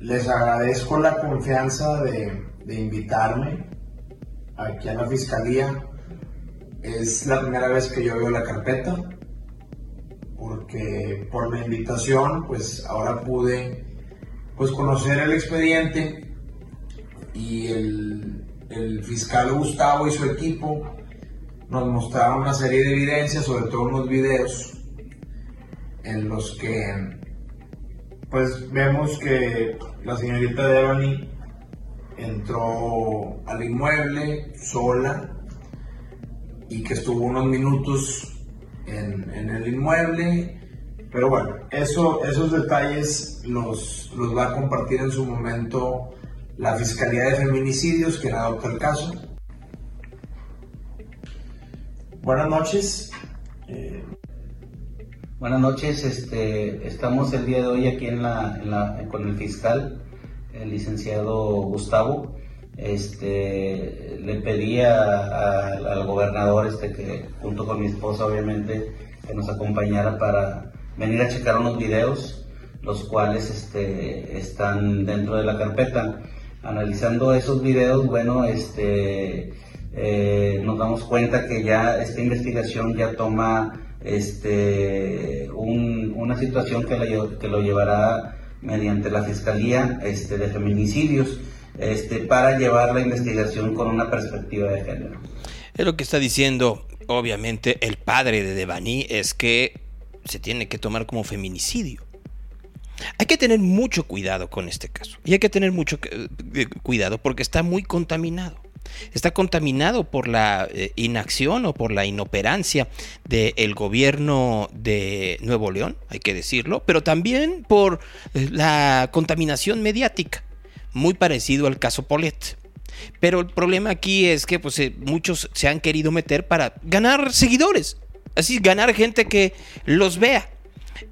Les agradezco la confianza de, de invitarme aquí a la Fiscalía. Es la primera vez que yo veo la carpeta, porque por la invitación, pues ahora pude pues, conocer el expediente, y el, el fiscal Gustavo y su equipo nos mostraron una serie de evidencias, sobre todo unos videos, en los que pues vemos que la señorita Devani entró al inmueble sola y que estuvo unos minutos en, en el inmueble, pero bueno, eso, esos detalles los, los va a compartir en su momento la Fiscalía de Feminicidios, quien adopta el caso. Buenas noches. Eh... Buenas noches, este, estamos el día de hoy aquí en la, en la, con el fiscal, el licenciado Gustavo. Este, le pedí a, a, al gobernador este, que junto con mi esposa obviamente que nos acompañara para venir a checar unos videos, los cuales este, están dentro de la carpeta. Analizando esos videos, bueno, este, eh, nos damos cuenta que ya esta investigación ya toma este, un, una situación que, le, que lo llevará mediante la Fiscalía este, de Feminicidios este, para llevar la investigación con una perspectiva de género. Es lo que está diciendo, obviamente, el padre de Devani, es que se tiene que tomar como feminicidio. Hay que tener mucho cuidado con este caso y hay que tener mucho cuidado porque está muy contaminado. Está contaminado por la inacción o por la inoperancia del gobierno de Nuevo León, hay que decirlo, pero también por la contaminación mediática, muy parecido al caso Polet. Pero el problema aquí es que pues, muchos se han querido meter para ganar seguidores, así ganar gente que los vea.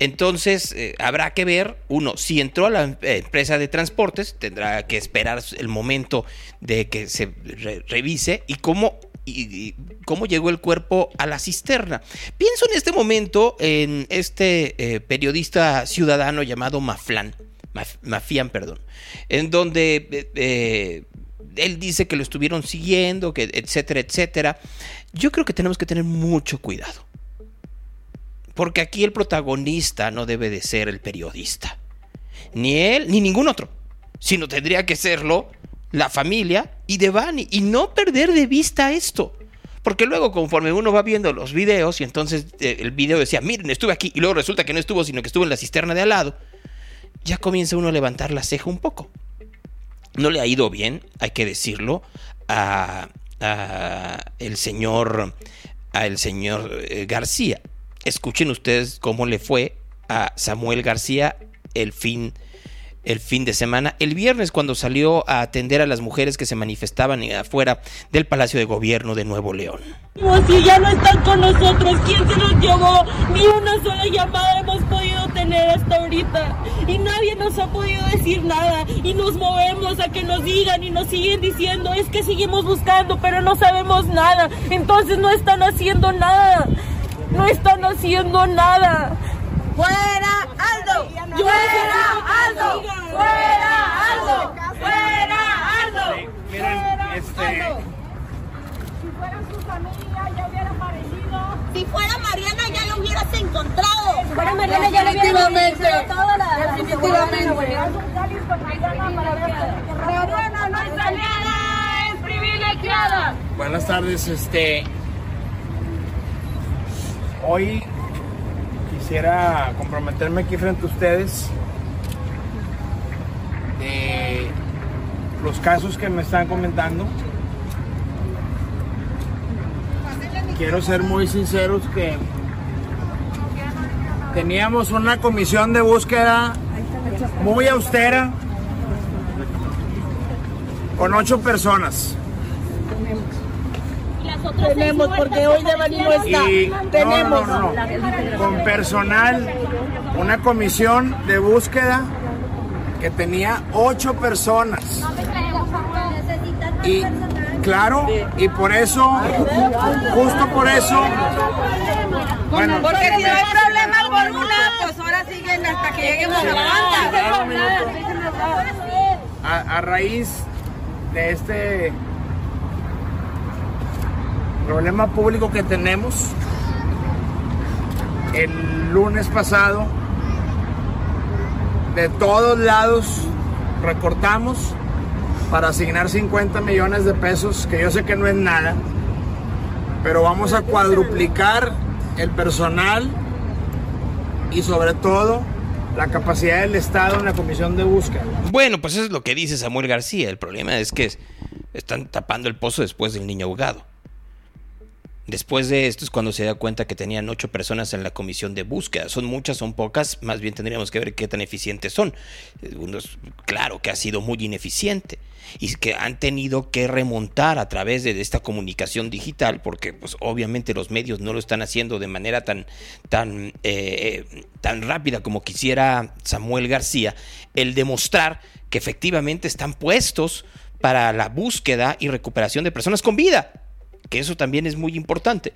Entonces eh, habrá que ver, uno, si entró a la empresa de transportes, tendrá que esperar el momento de que se re- revise y cómo, y, y cómo llegó el cuerpo a la cisterna. Pienso en este momento en este eh, periodista ciudadano llamado Maflán, Maf- Mafián, perdón, en donde eh, eh, él dice que lo estuvieron siguiendo, que etcétera, etcétera. Yo creo que tenemos que tener mucho cuidado. Porque aquí el protagonista no debe de ser el periodista. Ni él, ni ningún otro. Sino tendría que serlo la familia y Devani. Y no perder de vista esto. Porque luego conforme uno va viendo los videos y entonces eh, el video decía, miren, estuve aquí. Y luego resulta que no estuvo, sino que estuvo en la cisterna de al lado. Ya comienza uno a levantar la ceja un poco. No le ha ido bien, hay que decirlo, a, a el señor, a el señor eh, García. Escuchen ustedes cómo le fue a Samuel García el fin, el fin de semana. El viernes cuando salió a atender a las mujeres que se manifestaban afuera del Palacio de Gobierno de Nuevo León. Si ya no están con nosotros, ¿quién se los llevó? Ni una sola llamada hemos podido tener hasta ahorita. Y nadie nos ha podido decir nada. Y nos movemos a que nos digan y nos siguen diciendo. Es que seguimos buscando, pero no sabemos nada. Entonces no están haciendo nada. No están haciendo nada. ¡Fuera Aldo! ¡Fuera Aldo! ¡Fuera Aldo! ¡Fuera Aldo! Miren, este... Si fuera su familia ya hubiera aparecido. Si fuera Mariana ya lo hubieras encontrado. Si fuera Mariana ya lo hubieras encontrado. Definitivamente. Pero bueno, no es aliada, es privilegiada. Buenas tardes, este... Hoy quisiera comprometerme aquí frente a ustedes de los casos que me están comentando. Quiero ser muy sinceros que teníamos una comisión de búsqueda muy austera con ocho personas. Tenemos, porque hoy Devani no está. Y, Tenemos. No, no, no. Con personal, una comisión de búsqueda que tenía ocho personas. Y claro, y por eso, justo por eso. Bueno, porque si no hay problema alguno, pues ahora siguen hasta que lleguemos a la banda. A raíz de este problema público que tenemos, el lunes pasado de todos lados recortamos para asignar cincuenta millones de pesos, que yo sé que no es nada, pero vamos a cuadruplicar el personal y sobre todo la capacidad del Estado en la comisión de búsqueda. Bueno, pues eso es lo que dice Samuel García. El problema es que están tapando el pozo después del niño ahogado. Después de esto es cuando se da cuenta que tenían ocho personas en la comisión de búsqueda. Son muchas, son pocas, más bien tendríamos que ver qué tan eficientes son. Unos, claro que ha sido muy ineficiente y que han tenido que remontar a través de esta comunicación digital porque pues, obviamente los medios no lo están haciendo de manera tan, tan, eh, tan rápida como quisiera Samuel García, el demostrar que efectivamente están puestos para la búsqueda y recuperación de personas con vida. que eso también es muy importante.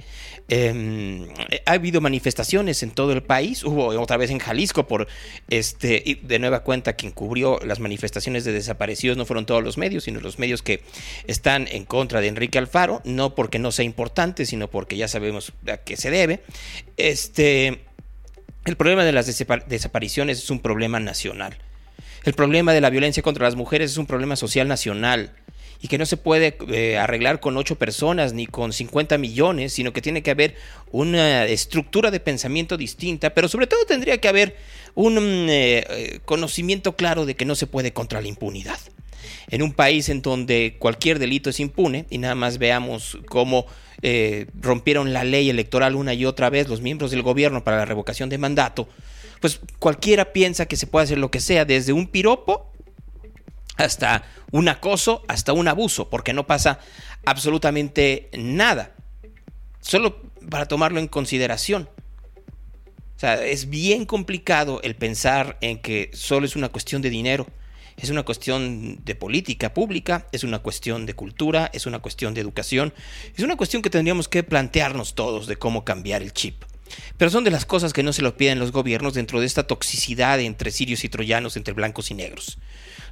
Eh, ha habido manifestaciones en todo el país, hubo otra vez en Jalisco por este, y de nueva cuenta quien cubrió las manifestaciones de desaparecidos no fueron todos los medios, sino los medios que están en contra de Enrique Alfaro, no porque no sea importante, sino porque ya sabemos a qué se debe. Este, el problema de las desapar- desapariciones es un problema nacional. El problema de la violencia contra las mujeres es un problema social nacional. Y que no se puede eh, arreglar con ocho personas ni con cincuenta millones, sino que tiene que haber una estructura de pensamiento distinta, pero sobre todo tendría que haber un eh, conocimiento claro de que no se puede contra la impunidad. En un país en donde cualquier delito es impune, y nada más veamos cómo eh, rompieron la ley electoral una y otra vez los miembros del gobierno para la revocación de mandato, pues cualquiera piensa que se puede hacer lo que sea, desde un piropo hasta un acoso, hasta un abuso, porque no pasa absolutamente nada. Solo para tomarlo en consideración. O sea, es bien complicado el pensar en que solo es una cuestión de dinero. Es una cuestión de política pública, es una cuestión de cultura, es una cuestión de educación. Es una cuestión que tendríamos que plantearnos todos de cómo cambiar el chip. Pero son de las cosas que no se lo piden los gobiernos dentro de esta toxicidad entre sirios y troyanos, entre blancos y negros.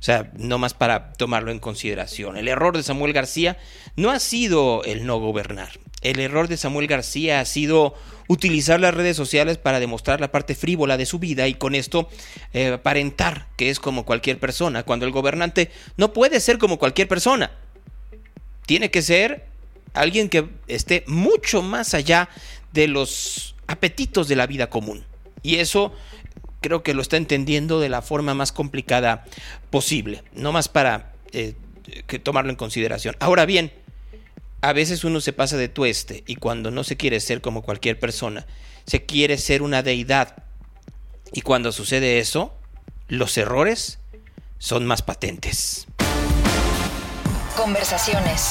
O sea, no más para tomarlo en consideración. El error de Samuel García no ha sido el no gobernar. El error de Samuel García ha sido utilizar las redes sociales para demostrar la parte frívola de su vida y con esto eh, aparentar que es como cualquier persona, cuando el gobernante no puede ser como cualquier persona. Tiene que ser alguien que esté mucho más allá de los apetitos de la vida común. Y eso creo que lo está entendiendo de la forma más complicada posible, no más para eh, que tomarlo en consideración. Ahora bien, a veces uno se pasa de tueste y cuando no se quiere ser como cualquier persona, se quiere ser una deidad. Y cuando sucede eso, los errores son más patentes. Conversaciones.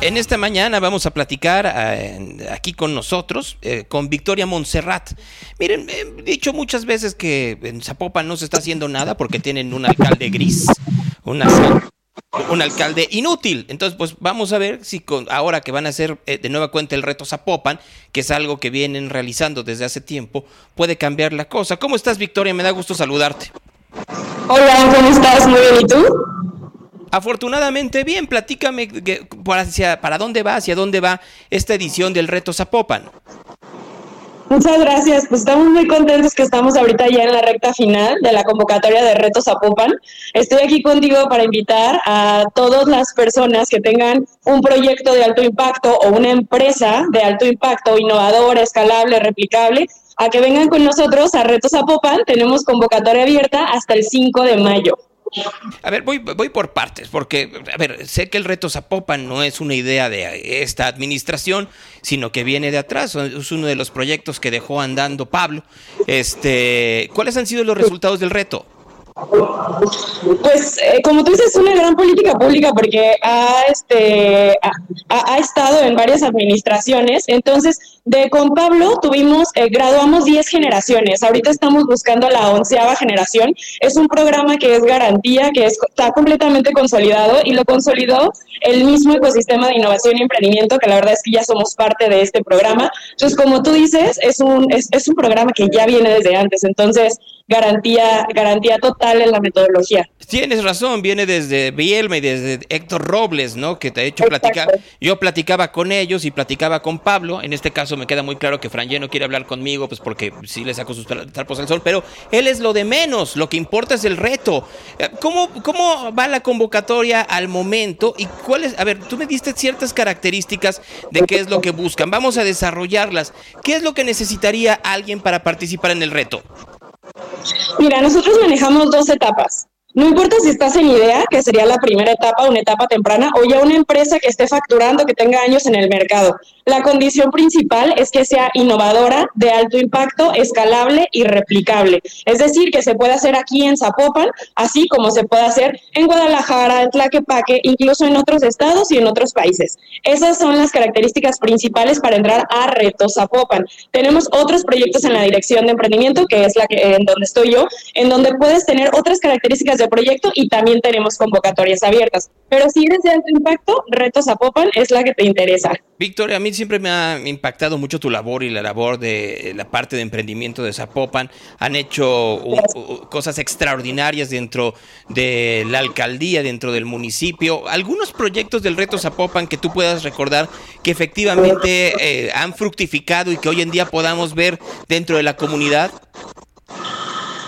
En esta mañana vamos a platicar eh, aquí con nosotros, eh, con Victoria Montserrat. Miren, he dicho muchas veces que en Zapopan no se está haciendo nada porque tienen un alcalde gris, una, un alcalde inútil. Entonces, pues vamos a ver si con, ahora que van a hacer eh, de nueva cuenta el reto Zapopan, que es algo que vienen realizando desde hace tiempo, puede cambiar la cosa. ¿Cómo estás, Victoria? Me da gusto saludarte. Hola, ¿cómo estás? Muy bien, ¿y tú? Afortunadamente bien, platícame hacia, para dónde va, hacia dónde va esta edición del Reto Zapopan. Muchas gracias, pues estamos muy contentos que estamos ahorita ya en la recta final de la convocatoria de Reto Zapopan. Estoy aquí contigo para invitar a todas las personas que tengan un proyecto de alto impacto o una empresa de alto impacto, innovadora, escalable, replicable, a que vengan con nosotros a Reto Zapopan. Tenemos convocatoria abierta hasta el cinco de mayo. A ver, voy, voy por partes, porque, a ver, sé que el reto Zapopan no es una idea de esta administración, sino que viene de atrás, es uno de los proyectos que dejó andando Pablo. Este, ¿cuáles han sido los resultados del reto? Pues, eh, como tú dices, es una gran política pública porque ha, este, ha, ha estado en varias administraciones. Entonces, de con Pablo tuvimos, eh, graduamos diez generaciones. Ahorita estamos buscando la onceava generación. Es un programa que es garantía, que es, está completamente consolidado y lo consolidó el mismo ecosistema de innovación y emprendimiento, que la verdad es que ya somos parte de este programa. Entonces, como tú dices, es un, es, es un programa que ya viene desde antes. Entonces, garantía, garantía total en la metodología. Tienes razón, viene desde Bielma y desde Héctor Robles, ¿no? Que te ha hecho platicar. Yo platicaba con ellos y platicaba con Pablo. En este caso me queda muy claro que Frangé no quiere hablar conmigo, pues porque sí le saco sus tarpos al sol, pero él es lo de menos, lo que importa es el reto. ¿Cómo, cómo va la convocatoria al momento? Y cuáles, a ver, tú me diste ciertas características de qué es lo que buscan. Vamos a desarrollarlas. ¿Qué es lo que necesitaría alguien para participar en el reto? Mira, nosotros manejamos dos etapas. No importa si estás en idea, que sería la primera etapa, una etapa temprana, o ya una empresa que esté facturando, que tenga años en el mercado. La condición principal es que sea innovadora, de alto impacto, escalable y replicable. Es decir, que se puede hacer aquí en Zapopan, así como se puede hacer en Guadalajara, en Tlaquepaque, incluso en otros estados y en otros países. Esas son las características principales para entrar a Reto Zapopan. Tenemos otros proyectos en la dirección de emprendimiento, que es la que, en donde estoy yo, en donde puedes tener otras características de proyecto y también tenemos convocatorias abiertas. Pero si eres de alto impacto, Reto Zapopan es la que te interesa. Victoria, a mí siempre me ha impactado mucho tu labor y la labor de la parte de emprendimiento de Zapopan. Han hecho un, cosas extraordinarias dentro de la alcaldía, dentro del municipio. Algunos proyectos del Reto Zapopan que tú puedas recordar que efectivamente eh, han fructificado y que hoy en día podamos ver dentro de la comunidad.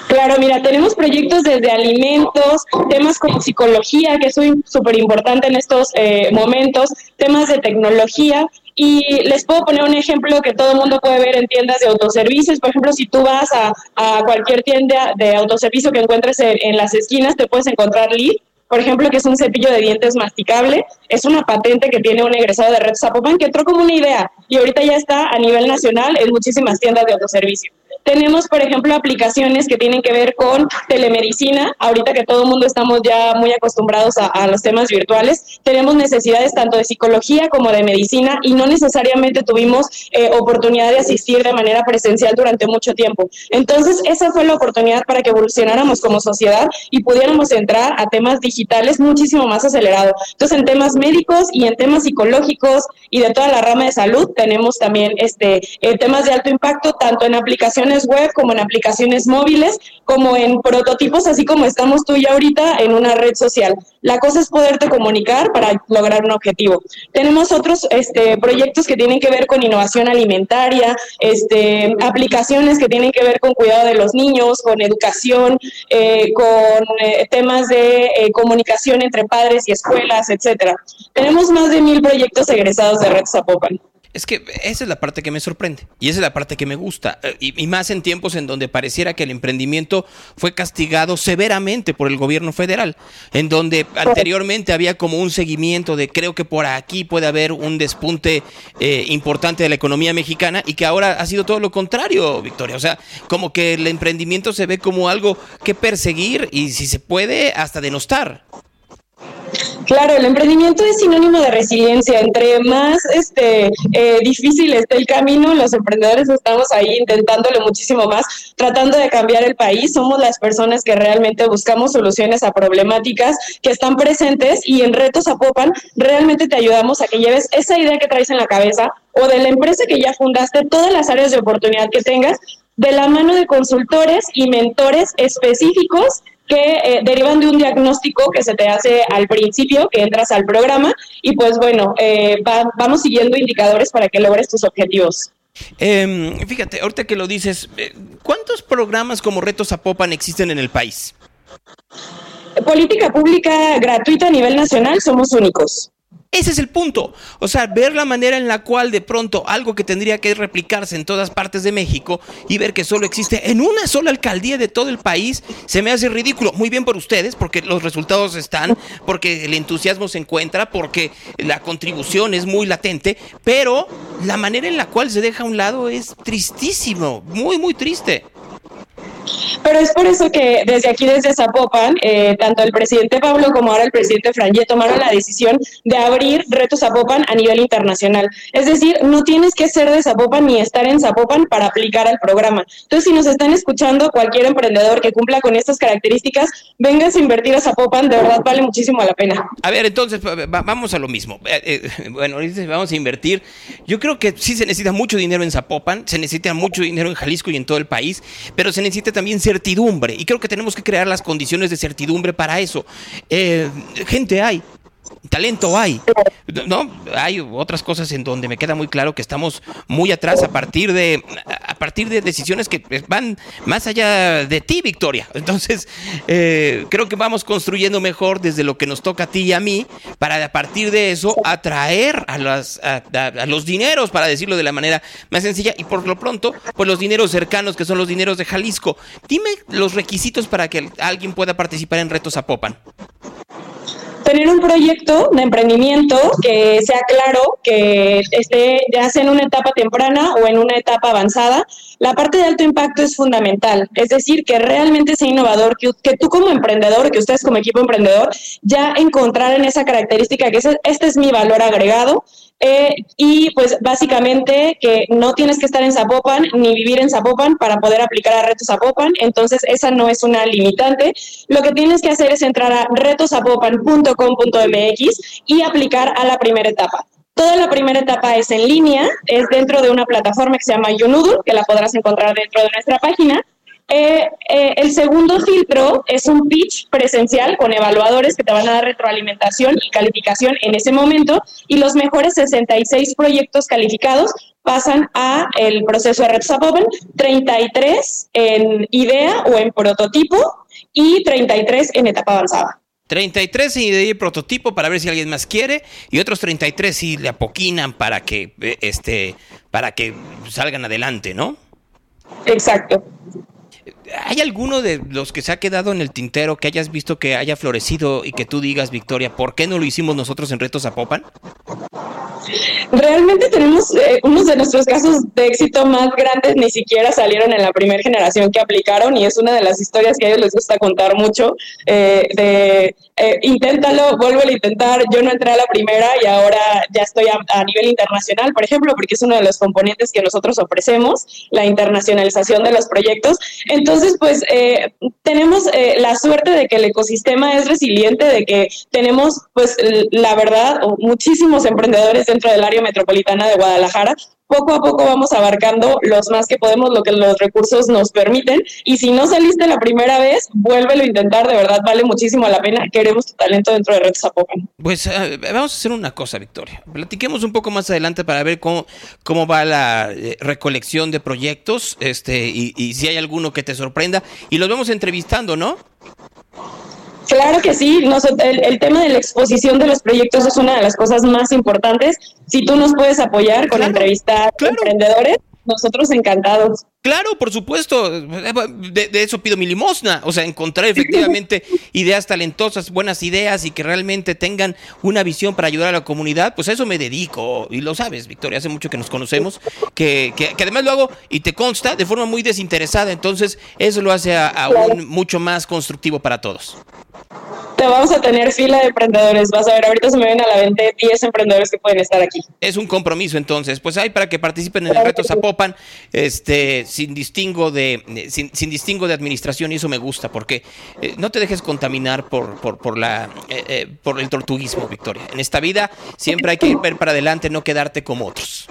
Claro, mira, tenemos proyectos desde alimentos, temas como psicología, que es súper importante en estos eh, momentos, temas de tecnología. Y les puedo poner un ejemplo que todo el mundo puede ver en tiendas de autoservicios. Por ejemplo, si tú vas a, a cualquier tienda de autoservicio que encuentres en, en las esquinas, te puedes encontrar Leaf, por ejemplo, que es un cepillo de dientes masticable. Es una patente que tiene un egresado de Reto Zapopan que entró como una idea y ahorita ya está a nivel nacional en muchísimas tiendas de autoservicio. Tenemos, por ejemplo, aplicaciones que tienen que ver con telemedicina. Ahorita que todo el mundo estamos ya muy acostumbrados a, a los temas virtuales, tenemos necesidades tanto de psicología como de medicina y no necesariamente tuvimos eh, oportunidad de asistir de manera presencial durante mucho tiempo. Entonces, esa fue la oportunidad para que evolucionáramos como sociedad y pudiéramos entrar a temas digitales muchísimo más acelerado. Entonces, en temas médicos y en temas psicológicos y de toda la rama de salud, tenemos también este eh, temas de alto impacto, tanto en aplicaciones web, como en aplicaciones móviles, como en prototipos, así como estamos tú y ahorita en una red social. La cosa es poderte comunicar para lograr un objetivo. Tenemos otros este, proyectos que tienen que ver con innovación alimentaria, este, aplicaciones que tienen que ver con cuidado de los niños, con educación, eh, con eh, temas de eh, comunicación entre padres y escuelas, etcétera. Tenemos más de mil proyectos egresados de Reto Zapopan. Es que esa es la parte que me sorprende y esa es la parte que me gusta y, y más en tiempos en donde pareciera que el emprendimiento fue castigado severamente por el gobierno federal, en donde anteriormente había como un seguimiento de creo que por aquí puede haber un despunte eh, importante de la economía mexicana y que ahora ha sido todo lo contrario, Victoria. O sea, como que el emprendimiento se ve como algo que perseguir y si se puede hasta denostar. Claro, el emprendimiento es sinónimo de resiliencia. Entre más este, eh, difícil esté el camino, los emprendedores estamos ahí intentándolo muchísimo más, tratando de cambiar el país. Somos las personas que realmente buscamos soluciones a problemáticas que están presentes y en Reto Zapopan realmente te ayudamos a que lleves esa idea que traes en la cabeza o de la empresa que ya fundaste, todas las áreas de oportunidad que tengas, de la mano de consultores y mentores específicos que eh, derivan de un diagnóstico que se te hace al principio, que entras al programa, y pues bueno, eh, va, vamos siguiendo indicadores para que logres tus objetivos. Eh, fíjate, ahorita que lo dices, ¿cuántos programas como Reto Zapopan existen en el país? Política pública gratuita a nivel nacional, somos únicos. Ese es el punto. O sea, ver la manera en la cual de pronto algo que tendría que replicarse en todas partes de México y ver que solo existe en una sola alcaldía de todo el país, se me hace ridículo. Muy bien por ustedes, porque los resultados están, porque el entusiasmo se encuentra, porque la contribución es muy latente, pero la manera en la cual se deja a un lado es tristísimo, muy, muy triste. Pero es por eso que desde aquí, desde Zapopan, eh, tanto el presidente Pablo como ahora el presidente Frangé tomaron la decisión de abrir Reto Zapopan a nivel internacional. Es decir, no tienes que ser de Zapopan ni estar en Zapopan para aplicar al programa. Entonces, si nos están escuchando, cualquier emprendedor que cumpla con estas características, vengas a invertir a Zapopan, de verdad vale muchísimo la pena. A ver, entonces, va, vamos a lo mismo. Eh, eh, bueno, vamos a invertir. Yo creo que sí se necesita mucho dinero en Zapopan, se necesita mucho dinero en Jalisco y en todo el país, pero se necesita también certidumbre, y creo que tenemos que crear las condiciones de certidumbre para eso. Eh, gente hay, talento hay, ¿no? Hay otras cosas en donde me queda muy claro que estamos muy atrás a partir de a partir de decisiones que van más allá de ti, Victoria. Entonces, eh, creo que vamos construyendo mejor desde lo que nos toca a ti y a mí, para a partir de eso atraer a, las, a, a, a los dineros, para decirlo de la manera más sencilla, y por lo pronto, pues los dineros cercanos, que son los dineros de Jalisco. Dime los requisitos para que alguien pueda participar en Reto Zapopan. tener un proyecto de emprendimiento que sea claro, que esté ya sea en una etapa temprana o en una etapa avanzada. La parte de alto impacto es fundamental, es decir, que realmente sea innovador, que, que tú como emprendedor, que ustedes como equipo emprendedor, ya encontraran esa característica que es, este es mi valor agregado. Eh, y pues básicamente que no tienes que estar en Zapopan ni vivir en Zapopan para poder aplicar a Reto Zapopan, entonces esa no es una limitante. Lo que tienes que hacer es entrar a reto zapopan punto com punto m x y aplicar a la primera etapa. Toda la primera etapa es en línea, es dentro de una plataforma que se llama YouNoodle, que la podrás encontrar dentro de nuestra página. Eh, eh, el segundo filtro es un pitch presencial con evaluadores que te van a dar retroalimentación y calificación en ese momento, y los mejores sesenta y seis proyectos calificados pasan a el proceso de Reto Zapopan, treinta y tres en idea o en prototipo y treinta y tres en etapa avanzada. treinta y tres en idea y prototipo para ver si alguien más quiere, y otros treinta y tres si le apoquinan para que este para que salgan adelante, ¿no? Exacto. ¿Hay alguno de los que se ha quedado en el tintero que hayas visto que haya florecido y que tú digas, Victoria, ¿por qué no lo hicimos nosotros en Reto Zapopan? Realmente tenemos eh, unos de nuestros casos de éxito más grandes, ni siquiera salieron en la primera generación que aplicaron, y es una de las historias que a ellos les gusta contar mucho, eh, de eh, inténtalo, vuelvo a intentar, yo no entré a la primera y ahora ya estoy a, a nivel internacional, por ejemplo, porque es uno de los componentes que nosotros ofrecemos, la internacionalización de los proyectos. Entonces, pues eh, tenemos eh, la suerte de que el ecosistema es resiliente, de que tenemos, pues la verdad, muchísimos emprendedores dentro del área metropolitana de Guadalajara. Poco a poco vamos abarcando los más que podemos, lo que los recursos nos permiten, y si no saliste la primera vez, vuélvelo a intentar, de verdad vale muchísimo la pena, queremos tu talento dentro de Reto Zapopan. Pues uh, vamos a hacer una cosa, Victoria, platiquemos un poco más adelante para ver cómo, cómo va la eh, recolección de proyectos, este y, y si hay alguno que te sorprenda, y los vamos entrevistando, ¿no? Claro que sí, nos, el, el tema de la exposición de los proyectos es una de las cosas más importantes. Si tú nos puedes apoyar con claro, entrevistar claro. emprendedores, nosotros encantados. Claro, por supuesto, de, de eso pido mi limosna, o sea, encontrar efectivamente ideas talentosas, buenas ideas y que realmente tengan una visión para ayudar a la comunidad, pues a eso me dedico, y lo sabes, Victoria, hace mucho que nos conocemos, que, que, que además lo hago, y te consta, de forma muy desinteresada, entonces eso lo hace a, a claro. aún mucho más constructivo para todos. Te vamos a tener fila de emprendedores, vas a ver, ahorita se me ven a la venta diez emprendedores que pueden estar aquí. Es un compromiso, entonces, pues hay para que participen en claro el Reto Zapopan, este... sin distingo de sin, sin distingo de administración, y eso me gusta porque eh, no te dejes contaminar por por por la eh, eh, por el tortuguismo, Victoria. En esta vida siempre hay que ir para adelante, no quedarte como otros.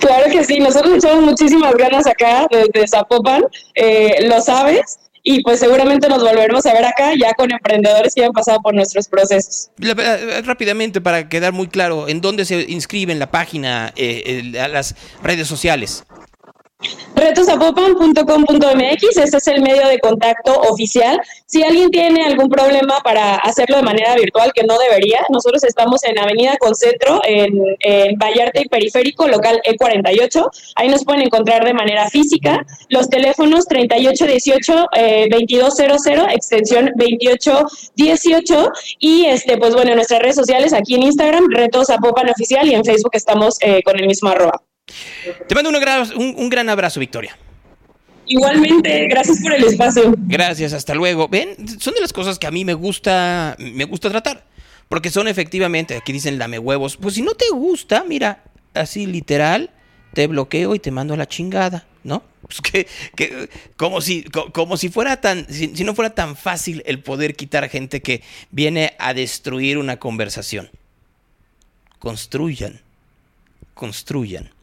Claro que sí, nosotros echamos muchísimas ganas acá desde Zapopan, eh, lo sabes. Y pues seguramente nos volveremos a ver acá ya con emprendedores que han pasado por nuestros procesos. La, rápidamente, para quedar muy claro, ¿en dónde se inscribe en la página, eh, eh, a las redes sociales? reto zapopan punto com punto m x, este es el medio de contacto oficial. Si alguien tiene algún problema para hacerlo de manera virtual, que no debería, nosotros estamos en Avenida Concentro, en, en Vallarta y Periférico, local E cuarenta y ocho, ahí nos pueden encontrar de manera física. Los teléfonos treinta y ocho dieciocho veintidós cero cero, extensión veintiocho dieciocho, y este pues bueno, en nuestras redes sociales, aquí en Instagram, Reto Zapopan Oficial, y en Facebook estamos eh, con el mismo arroba. Te mando un gran, un, un gran abrazo, Victoria. Igualmente, gracias por el espacio. Gracias, hasta luego. Ven, son de las cosas que a mí me gusta, me gusta tratar, porque son efectivamente, aquí dicen lamehuevos, pues si no te gusta, mira, así literal, te bloqueo y te mando a la chingada, ¿no? Pues que, que como si co, como si fuera tan si, si no fuera tan fácil el poder quitar gente que viene a destruir una conversación. Construyan, construyan.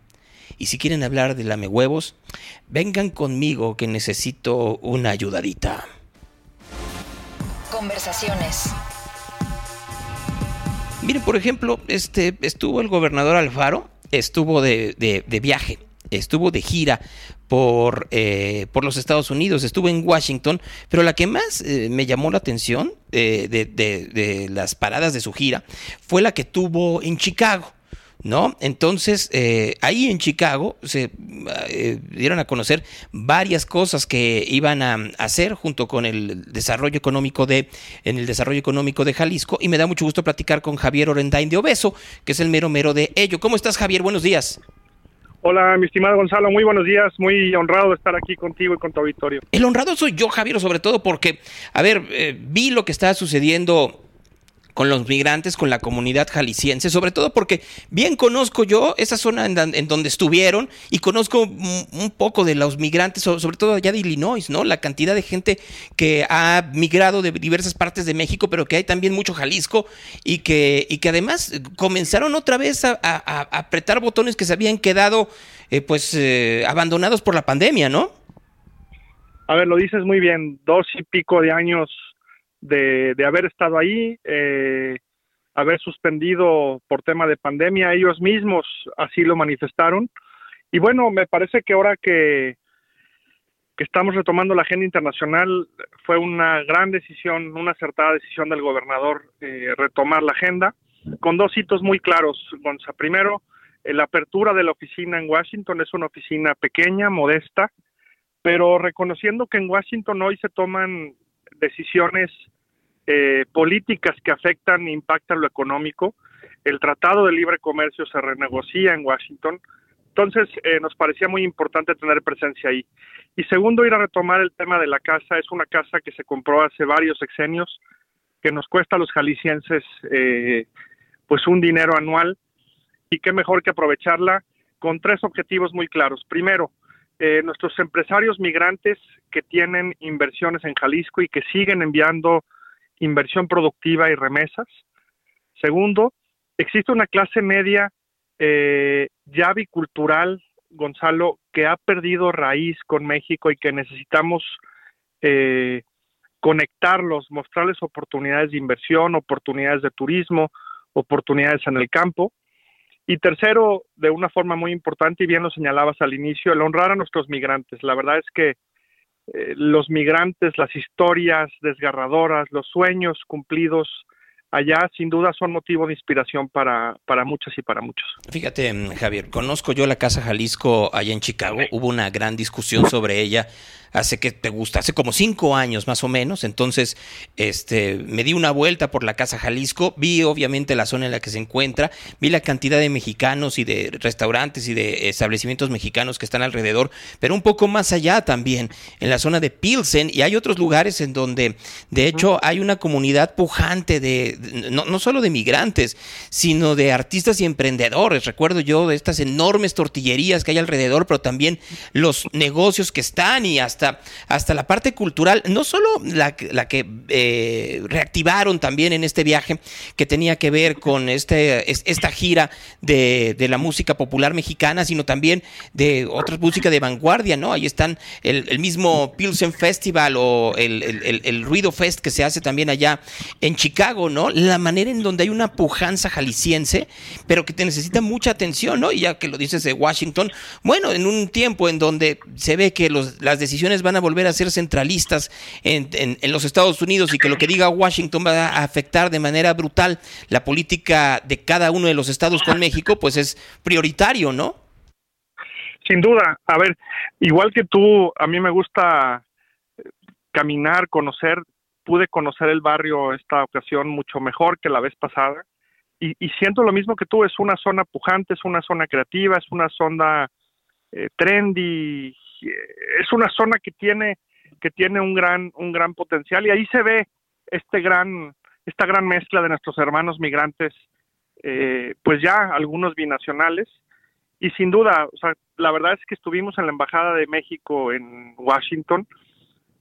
Y si quieren hablar de lamehuevos, vengan conmigo que necesito una ayudadita. Conversaciones. Miren, por ejemplo, este estuvo el gobernador Alfaro, estuvo de, de, de viaje, estuvo de gira por, eh, por los Estados Unidos, estuvo en Washington, pero la que más eh, me llamó la atención eh, de, de, de las paradas de su gira fue la que tuvo en Chicago. ¿no? Entonces, eh, ahí en Chicago se eh, dieron a conocer varias cosas que iban a, a hacer junto con el desarrollo económico de en el desarrollo económico de Jalisco, y me da mucho gusto platicar con Javier Orendain de Obeso, que es el mero mero de ello. ¿Cómo estás, Javier? Buenos días. Hola, mi estimado Gonzalo, muy buenos días, muy honrado de estar aquí contigo y con tu auditorio. El honrado soy yo, Javier, sobre todo porque, a ver, eh, vi lo que estaba sucediendo con los migrantes, con la comunidad jalisciense, sobre todo porque bien conozco yo esa zona en, en donde estuvieron y conozco un poco de los migrantes, sobre todo allá de Illinois, ¿no? La cantidad de gente que ha migrado de diversas partes de México, pero que hay también mucho Jalisco y que, y que además comenzaron otra vez a, a, a apretar botones que se habían quedado eh, pues eh, abandonados por la pandemia, ¿no? A ver, lo dices muy bien, dos y pico de años De, de haber estado ahí, eh, haber suspendido por tema de pandemia, ellos mismos así lo manifestaron. Y bueno, me parece que ahora que, que estamos retomando la agenda internacional, fue una gran decisión, una acertada decisión del gobernador eh, retomar la agenda, con dos hitos muy claros, Gonza. Primero, eh, la apertura de la oficina en Washington, es una oficina pequeña, modesta, pero reconociendo que en Washington hoy se toman decisiones Eh, políticas que afectan e impactan lo económico. El Tratado de Libre Comercio se renegocia en Washington, entonces eh, nos parecía muy importante tener presencia ahí. Y segundo, ir a retomar el tema de la casa. Es una casa que se compró hace varios sexenios, que nos cuesta a los jaliscienses eh, pues un dinero anual, y qué mejor que aprovecharla con tres objetivos muy claros. Primero, Eh, nuestros empresarios migrantes que tienen inversiones en Jalisco y que siguen enviando inversión productiva y remesas. Segundo, existe una clase media eh, ya bicultural, Gonzalo, que ha perdido raíz con México y que necesitamos eh, conectarlos, mostrarles oportunidades de inversión, oportunidades de turismo, oportunidades en el campo. Y tercero, de una forma muy importante, y bien lo señalabas al inicio, el honrar a nuestros migrantes. La verdad es que eh, los migrantes, las historias desgarradoras, los sueños cumplidos allá, sin duda son motivo de inspiración para, para muchas y para muchos. Fíjate, Javier, conozco yo la Casa Jalisco allá en Chicago. Sí. Hubo una gran discusión sobre ella hace que te gusta, hace como cinco años más o menos. Entonces, este, me di una vuelta por la Casa Jalisco, vi obviamente la zona en la que se encuentra, vi la cantidad de mexicanos y de restaurantes y de establecimientos mexicanos que están alrededor, pero un poco más allá también, en la zona de Pilsen, y hay otros lugares en donde, de hecho, hay una comunidad pujante de, de no, no solo de migrantes, sino de artistas y emprendedores. Recuerdo yo de estas enormes tortillerías que hay alrededor, pero también los negocios que están y hasta hasta la parte cultural, no solo la, la que eh, reactivaron también en este viaje que tenía que ver con este esta gira de, de la música popular mexicana, sino también de otra música de vanguardia, ¿no? Ahí están el, el mismo Pilsen Festival o el, el, el, el Ruido Fest que se hace también allá en Chicago, ¿no? La manera en donde hay una pujanza jalisciense, pero que te necesita mucha atención, ¿no? Y ya que lo dices de Washington, bueno, en un tiempo en donde se ve que los, las decisiones van a volver a ser centralistas en, en, en los Estados Unidos y que lo que diga Washington va a afectar de manera brutal la política de cada uno de los estados con México, pues es prioritario, ¿no? Sin duda. A ver, igual que tú, a mí me gusta caminar, conocer. Pude conocer el barrio esta ocasión mucho mejor que la vez pasada y, y siento lo mismo que tú. Es una zona pujante, es una zona creativa, es una zona eh, trendy. Es una zona que tiene que tiene un gran un gran potencial y ahí se ve este gran esta gran mezcla de nuestros hermanos migrantes, eh, pues ya algunos binacionales, y sin duda, o sea, la verdad es que estuvimos en la Embajada de México en Washington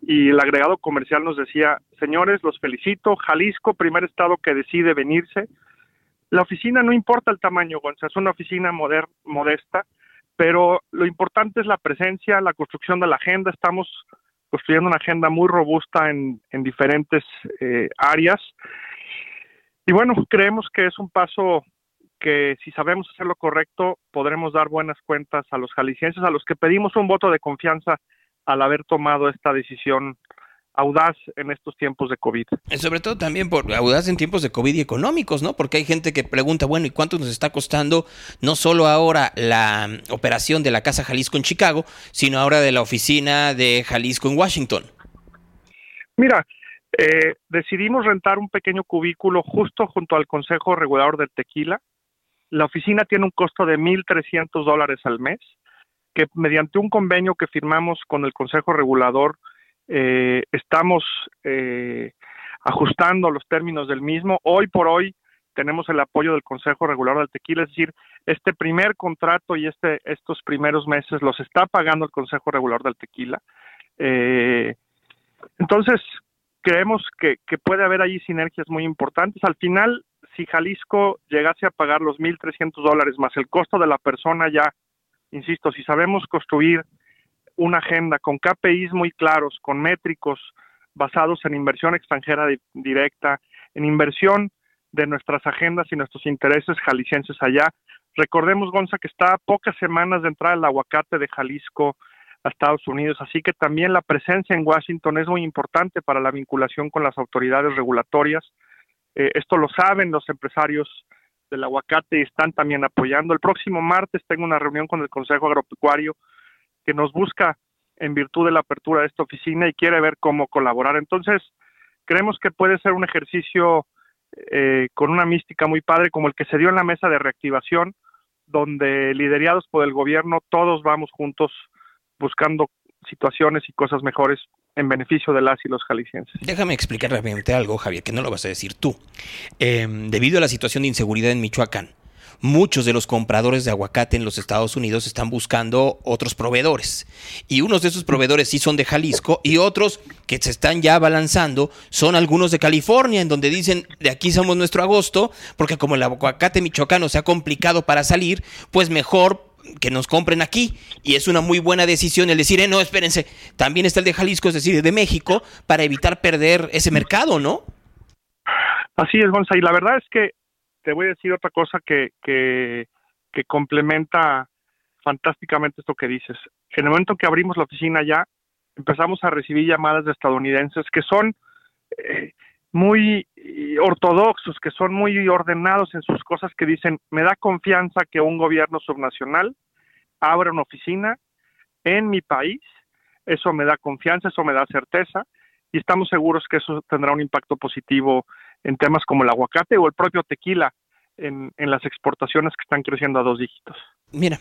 y el agregado comercial nos decía: señores, los felicito, Jalisco, primer estado que decide venirse. La oficina no importa el tamaño, Gonzalo, es una oficina moder- modesta, pero lo importante es la presencia, la construcción de la agenda. Estamos construyendo una agenda muy robusta en, en diferentes eh, áreas. Y bueno, creemos que es un paso que, si sabemos hacer lo correcto, podremos dar buenas cuentas a los jaliscienses, a los que pedimos un voto de confianza al haber tomado esta decisión audaz en estos tiempos de COVID. Sobre todo también por audaz en tiempos de COVID y económicos, ¿no? Porque hay gente que pregunta, bueno, ¿y cuánto nos está costando no solo ahora la operación de la Casa Jalisco en Chicago, sino ahora de la oficina de Jalisco en Washington? Mira, eh, decidimos rentar un pequeño cubículo justo junto al Consejo Regulador del Tequila. La oficina tiene un costo de mil trescientos dólares al mes, que mediante un convenio que firmamos con el Consejo Regulador Eh, estamos eh, ajustando los términos del mismo. Hoy por hoy tenemos el apoyo del Consejo Regulador del Tequila, es decir, este primer contrato y este estos primeros meses los está pagando el Consejo Regulador del Tequila. Eh, entonces, creemos que, que puede haber ahí sinergias muy importantes. Al final, si Jalisco llegase a pagar los mil trescientos dólares más el costo de la persona, ya, insisto, si sabemos construir una agenda con K P Is muy claros, con métricos basados en inversión extranjera di- directa, en inversión de nuestras agendas y nuestros intereses jaliscienses allá. Recordemos, Gonza, que está a pocas semanas de entrar el aguacate de Jalisco a Estados Unidos, así que también la presencia en Washington es muy importante para la vinculación con las autoridades regulatorias. Eh, esto lo saben los empresarios del aguacate y están también apoyando. El próximo martes tengo una reunión con el Consejo Agropecuario que nos busca en virtud de la apertura de esta oficina y quiere ver cómo colaborar. Entonces, creemos que puede ser un ejercicio eh, con una mística muy padre, como el que se dio en la mesa de reactivación, donde liderados por el gobierno, todos vamos juntos buscando situaciones y cosas mejores en beneficio de las y los jaliscienses. Déjame explicar rápidamente algo, Javier, que no lo vas a decir tú. Eh, debido a la situación de inseguridad en Michoacán, muchos de los compradores de aguacate en los Estados Unidos están buscando otros proveedores. Y unos de esos proveedores sí son de Jalisco y otros que se están ya abalanzando son algunos de California, en donde dicen, de aquí somos nuestro agosto, porque como el aguacate michoacano se ha complicado para salir, pues mejor que nos compren aquí. Y es una muy buena decisión el decir, eh, no, espérense, también está el de Jalisco, es decir, de México, para evitar perder ese mercado, ¿no? Así es, Gonzalo, y la verdad es que te voy a decir otra cosa que, que, que complementa fantásticamente esto que dices. En el momento que abrimos la oficina ya, empezamos a recibir llamadas de estadounidenses que son eh, muy ortodoxos, que son muy ordenados en sus cosas, que dicen, me da confianza que un gobierno subnacional abra una oficina en mi país, eso me da confianza, eso me da certeza, y estamos seguros que eso tendrá un impacto positivo en temas como el aguacate o el propio tequila en, en las exportaciones que están creciendo a dos dígitos. Mira,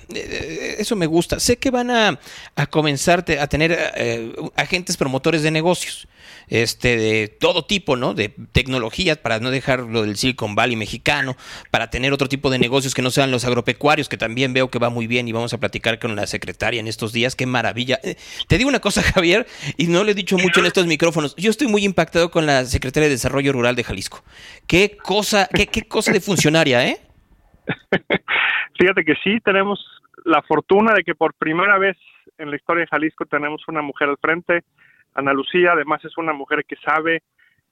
eso me gusta. Sé que van a, a comenzar a tener eh, agentes promotores de negocios este de todo tipo, ¿no? De tecnologías, para no dejar lo del Silicon Valley mexicano, para tener otro tipo de negocios que no sean los agropecuarios, que también veo que va muy bien y vamos a platicar con la secretaria en estos días. ¡Qué maravilla! Eh, te digo una cosa, Javier, y no lo he dicho mucho en estos micrófonos. Yo estoy muy impactado con la secretaria de Desarrollo Rural de Jalisco. ¡Qué cosa, qué, qué cosa de funcionaria, eh! Fíjate que sí, tenemos la fortuna de que por primera vez en la historia de Jalisco tenemos una mujer al frente. Ana Lucía, además, es una mujer que sabe,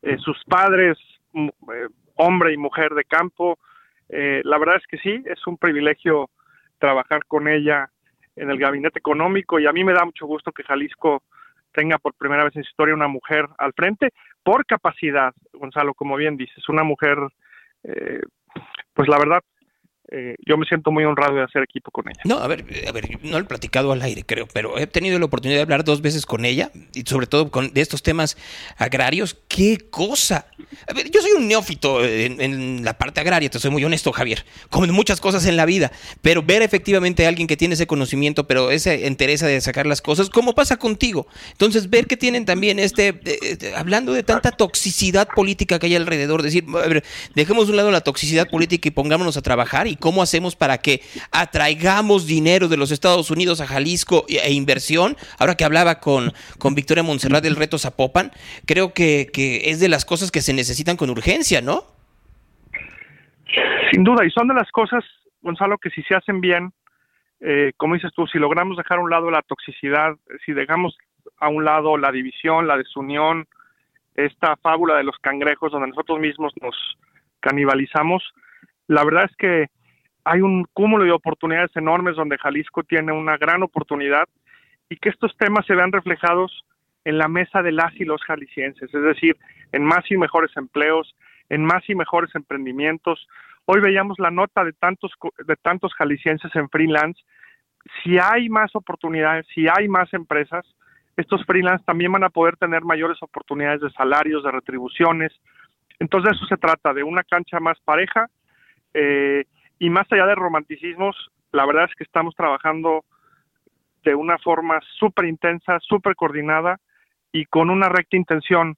eh, sus padres, m- eh, hombre y mujer de campo. Eh, la verdad es que sí, es un privilegio trabajar con ella en el gabinete económico y a mí me da mucho gusto que Jalisco tenga por primera vez en su historia una mujer al frente por capacidad, Gonzalo, como bien dices, una mujer, eh, pues la verdad, Eh, yo me siento muy honrado de hacer equipo con ella. No, a ver, a ver, no lo he platicado al aire, creo, pero he tenido la oportunidad de hablar dos veces con ella, y sobre todo con, de estos temas agrarios. ¡Qué cosa! A ver, yo soy un neófito en, en la parte agraria, te soy muy honesto, Javier, como en muchas cosas en la vida, pero ver efectivamente a alguien que tiene ese conocimiento, pero esa entereza de sacar las cosas, como pasa contigo. Entonces, ver que tienen también este, eh, eh, hablando de tanta toxicidad política que hay alrededor, decir, a ver, dejemos de un lado la toxicidad política y pongámonos a trabajar y cómo hacemos para que atraigamos dinero de los Estados Unidos a Jalisco e inversión. Ahora que hablaba con, con Victoria Montserrat del reto Zapopan, creo que, que es de las cosas que se necesitan con urgencia, ¿no? Sin duda, y son de las cosas, Gonzalo, que si se hacen bien, eh, como dices tú, si logramos dejar a un lado la toxicidad, si dejamos a un lado la división, la desunión, esta fábula de los cangrejos donde nosotros mismos nos canibalizamos, la verdad es que hay un cúmulo de oportunidades enormes donde Jalisco tiene una gran oportunidad y que estos temas se vean reflejados en la mesa de las y los jaliscienses, es decir, en más y mejores empleos, en más y mejores emprendimientos. Hoy veíamos la nota de tantos de tantos jaliscienses en freelance. Si hay más oportunidades, si hay más empresas, estos freelance también van a poder tener mayores oportunidades de salarios, de retribuciones. Entonces eso se trata de una cancha más pareja eh, y más allá de romanticismos, la verdad es que estamos trabajando de una forma súper intensa, súper coordinada y con una recta intención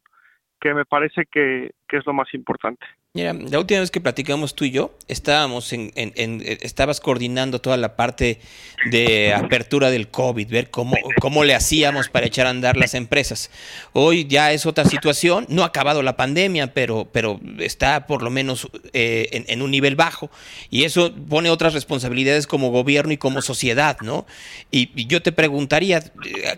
que me parece que, que es lo más importante. Mira, la última vez que platicamos tú y yo, estábamos en, en, en estabas coordinando toda la parte de apertura del COVID, ver cómo, cómo le hacíamos para echar a andar las empresas. Hoy ya es otra situación, no ha acabado la pandemia, pero, pero está por lo menos eh, en, en un nivel bajo, y eso pone otras responsabilidades como gobierno y como sociedad, ¿no? Y, y yo te preguntaría,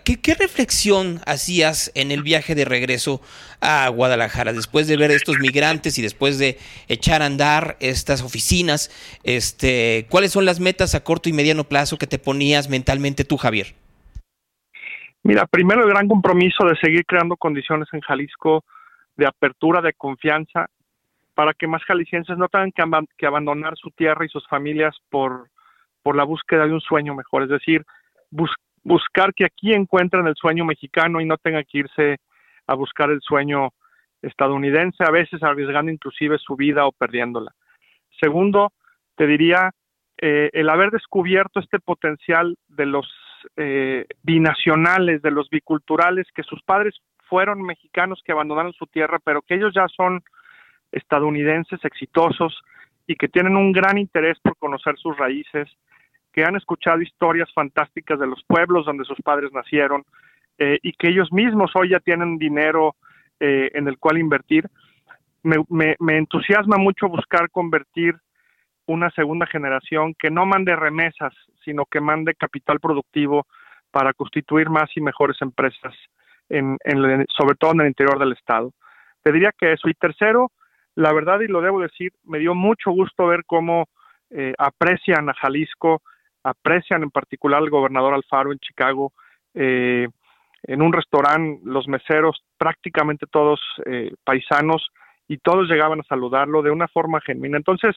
¿qué, qué reflexión hacías en el viaje de regreso a Guadalajara después de ver estos migrantes y después de De echar a andar estas oficinas? Este, ¿cuáles son las metas a corto y mediano plazo que te ponías mentalmente tú, Javier? Mira, primero el gran compromiso de seguir creando condiciones en Jalisco de apertura, de confianza, para que más jaliscienses no tengan que, ab- que abandonar su tierra y sus familias por, por la búsqueda de un sueño mejor, es decir, bus- buscar que aquí encuentren el sueño mexicano y no tengan que irse a buscar el sueño estadounidense, a veces arriesgando inclusive su vida o perdiéndola. Segundo, te diría, eh, el haber descubierto este potencial de los eh, binacionales, de los biculturales, que sus padres fueron mexicanos que abandonaron su tierra, pero que ellos ya son estadounidenses exitosos y que tienen un gran interés por conocer sus raíces, que han escuchado historias fantásticas de los pueblos donde sus padres nacieron eh, y que ellos mismos hoy ya tienen dinero Eh, en el cual invertir. Me, me, me entusiasma mucho buscar convertir una segunda generación que no mande remesas, sino que mande capital productivo para constituir más y mejores empresas, en, en, sobre todo en el interior del estado. Te diría que eso. Y tercero, la verdad, y lo debo decir, me dio mucho gusto ver cómo eh, aprecian a Jalisco, aprecian en particular al gobernador Alfaro en Chicago. eh, En un restaurante, los meseros, prácticamente todos eh, paisanos, y todos llegaban a saludarlo de una forma genuina. Entonces,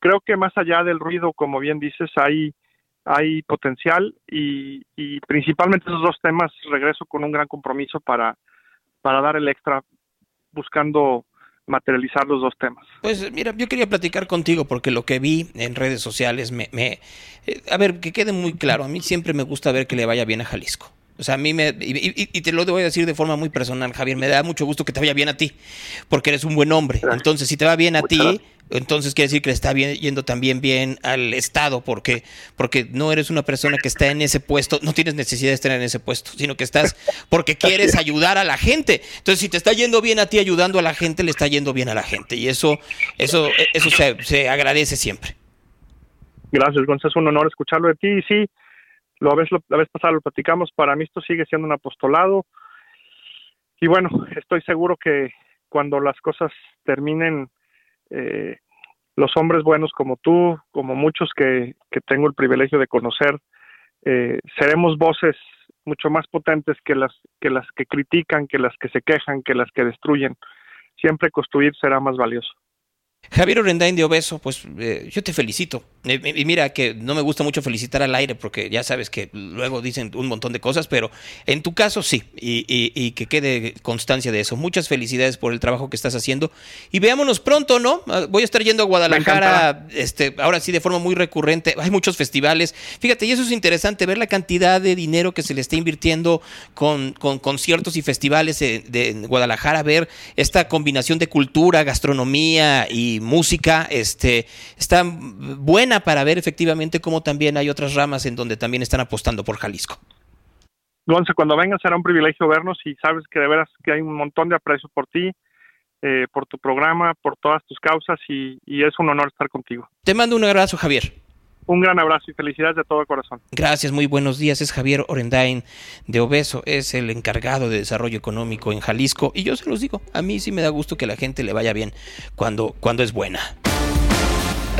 creo que más allá del ruido, como bien dices, hay, hay potencial, y, y principalmente esos dos temas regreso con un gran compromiso para, para dar el extra, buscando materializar los dos temas. Pues mira, yo quería platicar contigo porque lo que vi en redes sociales, me, me eh, a ver, que quede muy claro, a mí siempre me gusta ver que le vaya bien a Jalisco. O sea, a mí me... Y, y, y te lo voy a decir de forma muy personal, Javier, me da mucho gusto que te vaya bien a ti, porque eres un buen hombre. Entonces, si te va bien a ti, entonces quiere decir que le está bien, yendo también bien al Estado, porque porque no eres una persona que está en ese puesto, no tienes necesidad de estar en ese puesto, sino que estás porque quieres ayudar a la gente. Entonces, si te está yendo bien a ti ayudando a la gente, le está yendo bien a la gente. Y eso eso eso se, se agradece siempre. Gracias, Gonzalo. Es un honor escucharlo de ti. Y sí, La vez, la vez pasada lo platicamos, para mí esto sigue siendo un apostolado, y bueno, estoy seguro que cuando las cosas terminen, eh, los hombres buenos como tú, como muchos que, que tengo el privilegio de conocer, eh, seremos voces mucho más potentes que las, que las que critican, que las que se quejan, que las que destruyen. Siempre construir será más valioso. Javier Orendain de Obeso, pues eh, yo te felicito. Eh, y mira que no me gusta mucho felicitar al aire porque ya sabes que luego dicen un montón de cosas, pero en tu caso sí, y, y, y que quede constancia de eso. Muchas felicidades por el trabajo que estás haciendo y veámonos pronto, ¿no? Voy a estar yendo a Guadalajara, este, ahora sí de forma muy recurrente. Hay muchos festivales. Fíjate, y eso es interesante, ver la cantidad de dinero que se le está invirtiendo con, con conciertos y festivales de, de Guadalajara, ver esta combinación de cultura, gastronomía y Y música, este, está buena para ver efectivamente cómo también hay otras ramas en donde también están apostando por Jalisco. Gonza, cuando vengas será un privilegio vernos, y sabes que de veras que hay un montón de aprecio por ti, eh, por tu programa, por todas tus causas, y, y es un honor estar contigo. Te mando un abrazo, Javier. Un gran abrazo y felicidades de todo el corazón. Gracias, muy buenos días. Es Javier Orendain de Obeso, es el encargado de desarrollo económico en Jalisco. Y yo se los digo, a mí sí me da gusto que la gente le vaya bien cuando, cuando es buena.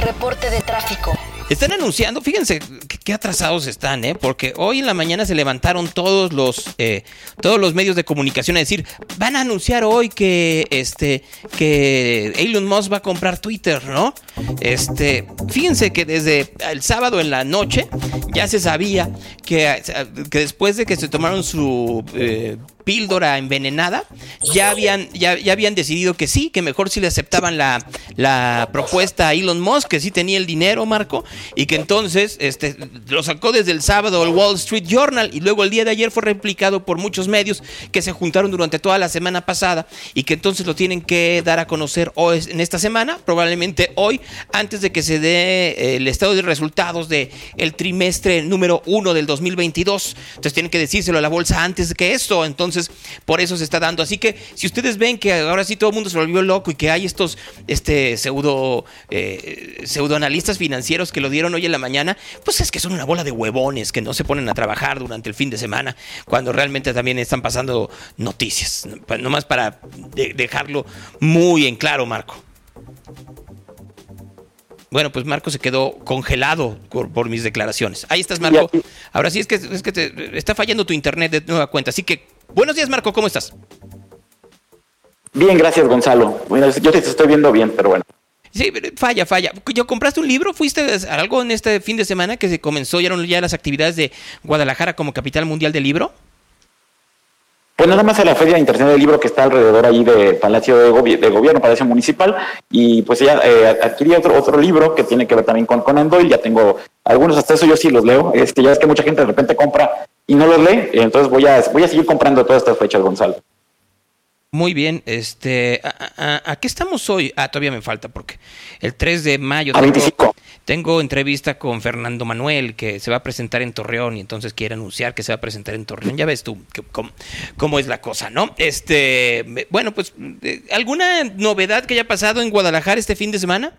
Reporte de tráfico. Están anunciando, fíjense qué atrasados están, ¿eh? Porque hoy en la mañana se levantaron todos los eh, todos los medios de comunicación a decir, van a anunciar hoy que este que Elon Musk va a comprar Twitter, ¿no? Este, fíjense que desde el sábado en la noche ya se sabía que, que después de que se tomaron su eh, píldora envenenada, ya habían ya, ya habían decidido que sí, que mejor sí le aceptaban la, la propuesta a Elon Musk, que sí tenía el dinero, Marco, y que entonces este lo sacó desde el sábado el Wall Street Journal, y luego el día de ayer fue replicado por muchos medios que se juntaron durante toda la semana pasada y que entonces lo tienen que dar a conocer hoy, en esta semana, probablemente hoy, antes de que se dé el estado de resultados de el trimestre número uno del dos mil veintidós. Entonces tienen que decírselo a la bolsa antes de que esto, entonces por eso se está dando. Así que si ustedes ven que ahora sí todo el mundo se volvió loco y que hay estos este pseudo eh, pseudoanalistas financieros que lo dieron hoy en la mañana, pues es que son una bola de huevones que no se ponen a trabajar durante el fin de semana cuando realmente también están pasando noticias. Nomás para de- dejarlo muy en claro, Marco. Bueno, pues Marco se quedó congelado por, por mis declaraciones. Ahí estás, Marco. Ahora sí es que, es que te está fallando tu internet de nueva cuenta, así que buenos días, Marco, ¿cómo estás? Bien, gracias, Gonzalo. Bueno, yo te estoy viendo bien, pero bueno. Sí, falla, falla. ¿Compraste un libro? ¿Fuiste a algo en este fin de semana que se comenzó ya, ya las actividades de Guadalajara como capital mundial del libro? Pues nada más a la Feria Internacional del Libro que está alrededor ahí de Palacio de, Gobi- de Gobierno, Palacio Municipal, y pues ya eh, adquirí otro, otro libro que tiene que ver también con, con Andoy. Ya tengo algunos, hasta eso yo sí los leo. Es que ya es que mucha gente de repente compra y no los lee, entonces voy a voy a seguir comprando todas estas fechas, Gonzalo. Muy bien, este, ¿a, a, a qué estamos hoy? Ah, todavía me falta porque el tres de mayo tengo, veinticinco tengo entrevista con Fernando Manuel, que se va a presentar en Torreón, y entonces quiere anunciar que se va a presentar en Torreón. Ya ves tú que, cómo, cómo es la cosa, ¿no? Este, bueno, pues, ¿alguna novedad que haya pasado en Guadalajara este fin de semana?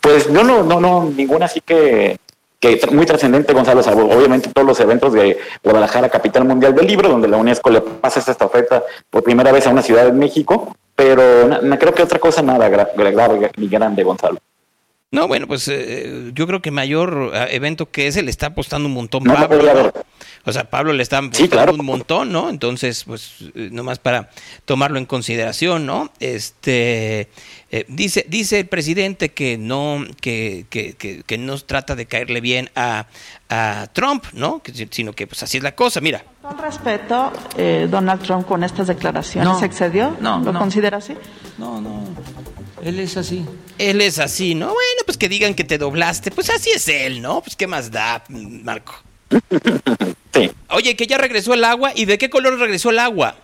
Pues no, no, no, no, ninguna, así que... que muy trascendente, Gonzalo, obviamente todos los eventos de Guadalajara, capital mundial del libro, donde la UNESCO le pasa esta estafeta por primera vez a una ciudad de México, pero no, no creo que otra cosa nada grave gra- ni grande, Gonzalo. No, bueno, pues eh, yo creo que mayor evento que ese le está apostando un montón no, Pablo, no, ¿no? O sea, Pablo le está apostando sí, claro. un montón, ¿no? Entonces, pues, nomás para tomarlo en consideración, ¿no? Este... Eh, dice dice el presidente que no que, que, que, que no trata de caerle bien a, a Trump, ¿no? Que, sino que pues así es la cosa, mira. Con todo respeto, eh, Donald Trump con estas declaraciones no, se excedió, no, ¿lo no. considera así? No, no, él es así. Él es así, ¿no? Bueno, pues que digan que te doblaste, pues así es él, ¿no? Pues qué más da, Marco. Sí. Oye, que ya regresó el agua, ¿y de qué color regresó el agua?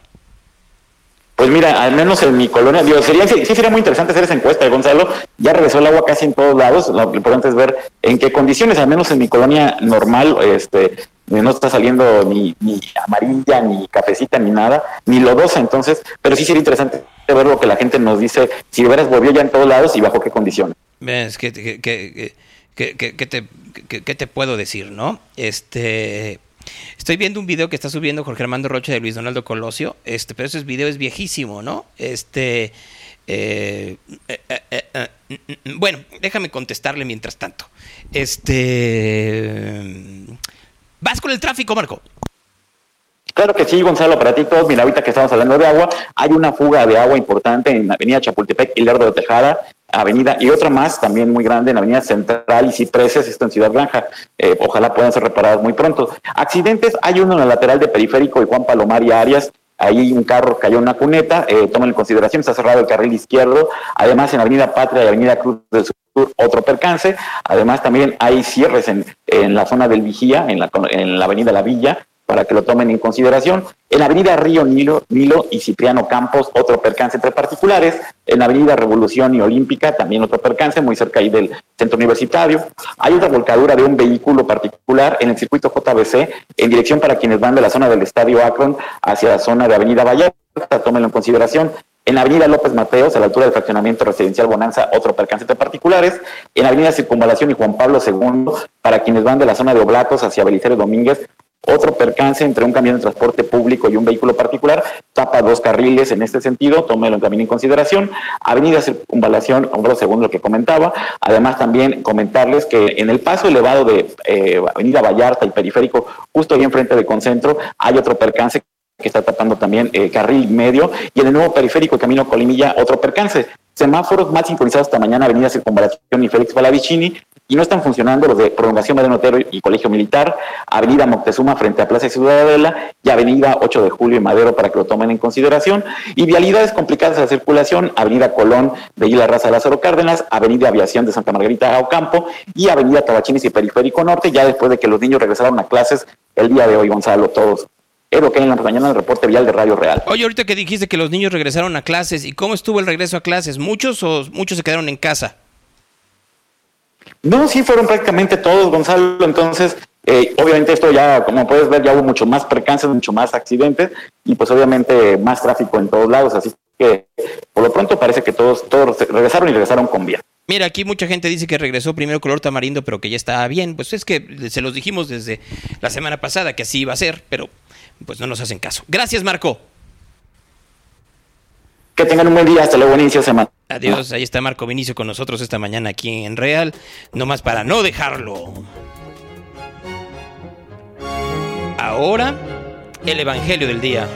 Pues mira, al menos en mi colonia, digo, sería, sí sería muy interesante hacer esa encuesta, Gonzalo. Ya regresó el agua casi en todos lados. Lo importante es ver en qué condiciones, al menos en mi colonia normal, este, no está saliendo ni, ni amarilla, ni cafecita, ni nada, ni lodosa. Entonces, pero sí sería interesante ver lo que la gente nos dice, si veras volvió ya en todos lados y bajo qué condiciones. Es que, que, que, que, que, que te, que, que te puedo decir, ¿no? Este... Estoy viendo un video que está subiendo Jorge Armando Rocha de Luis Donaldo Colosio, este, pero ese video es viejísimo, ¿no? Este, eh, eh, eh, eh, bueno, déjame contestarle mientras tanto. Este, vas con el tráfico, Marco. Claro que sí, Gonzalo, para ti todos. Mira, ahorita que estamos hablando de agua, hay una fuga de agua importante en la Avenida Chapultepec y Lerdo de Tejada, Avenida, y otra más también muy grande en la Avenida Central y Cipreses, esto en Ciudad Blanca. Eh, ojalá puedan ser reparadas muy pronto. Accidentes, hay uno en la lateral de Periférico y Juan Palomar y Arias. Ahí un carro cayó en una cuneta, eh, tomen en consideración, está cerrado el carril izquierdo. Además, en Avenida Patria y Avenida Cruz del Sur, otro percance. Además, también hay cierres en, en la zona del Vigía, en la, en la Avenida La Villa, para que lo tomen en consideración. En la Avenida Río Nilo, Nilo y Cipriano Campos, otro percance entre particulares. En la Avenida Revolución y Olímpica, también otro percance, muy cerca ahí del centro universitario. Hay otra volcadura de un vehículo particular en el circuito J B C, en dirección para quienes van de la zona del Estadio Akron hacia la zona de Avenida Vallarta, tómenlo en consideración. En la Avenida López Mateos, a la altura del fraccionamiento residencial Bonanza, otro percance entre particulares. En la Avenida Circunvalación y Juan Pablo segundo, para quienes van de la zona de Oblatos hacia Belisario Domínguez, Otro percance entre un camión de transporte público y un vehículo particular, tapa dos carriles en este sentido, tómelo también en consideración. Avenida Circunvalación, según lo que comentaba. Además, también comentarles que en el paso elevado de eh, Avenida Vallarta y Periférico, justo ahí enfrente de Concentro, hay otro percance que está tapando también eh, carril medio, y en el nuevo periférico, Camino Colimilla, otro percance. Semáforos más sincronizados esta mañana, Avenida Circunvalación y Félix Palavicini, y no están funcionando los de Prolongación Mariano Otero y Colegio Militar, Avenida Moctezuma frente a Plaza Ciudadela y Avenida ocho de Julio y Madero, para que lo tomen en consideración. Y vialidades complicadas a la circulación, Avenida Colón de Isla Raza Lázaro Cárdenas, Avenida Aviación de Santa Margarita a Ocampo y Avenida Tabachines y Periférico Norte, ya después de que los niños regresaron a clases el día de hoy, Gonzalo, todos. Es lo que hay en la mañana del reporte vial de Radio Real. Oye, ahorita que dijiste que los niños regresaron a clases, ¿y cómo estuvo el regreso a clases? ¿Muchos o muchos se quedaron en casa? No, sí fueron prácticamente todos, Gonzalo. Entonces, eh, obviamente esto ya, como puedes ver, ya hubo mucho más percances, mucho más accidentes y pues obviamente más tráfico en todos lados. Así que por lo pronto parece que todos, todos regresaron y regresaron con bien. Mira, aquí mucha gente dice que regresó primero color tamarindo, pero que ya estaba bien. Pues es que se los dijimos desde la semana pasada que así iba a ser, pero pues no nos hacen caso. Gracias, Marco. Que tengan un buen día. Hasta luego, inicio de semana. Adiós. Ahí está Marco Vinicio con nosotros esta mañana aquí en Real. Nomás para no dejarlo. Ahora, el Evangelio del Día.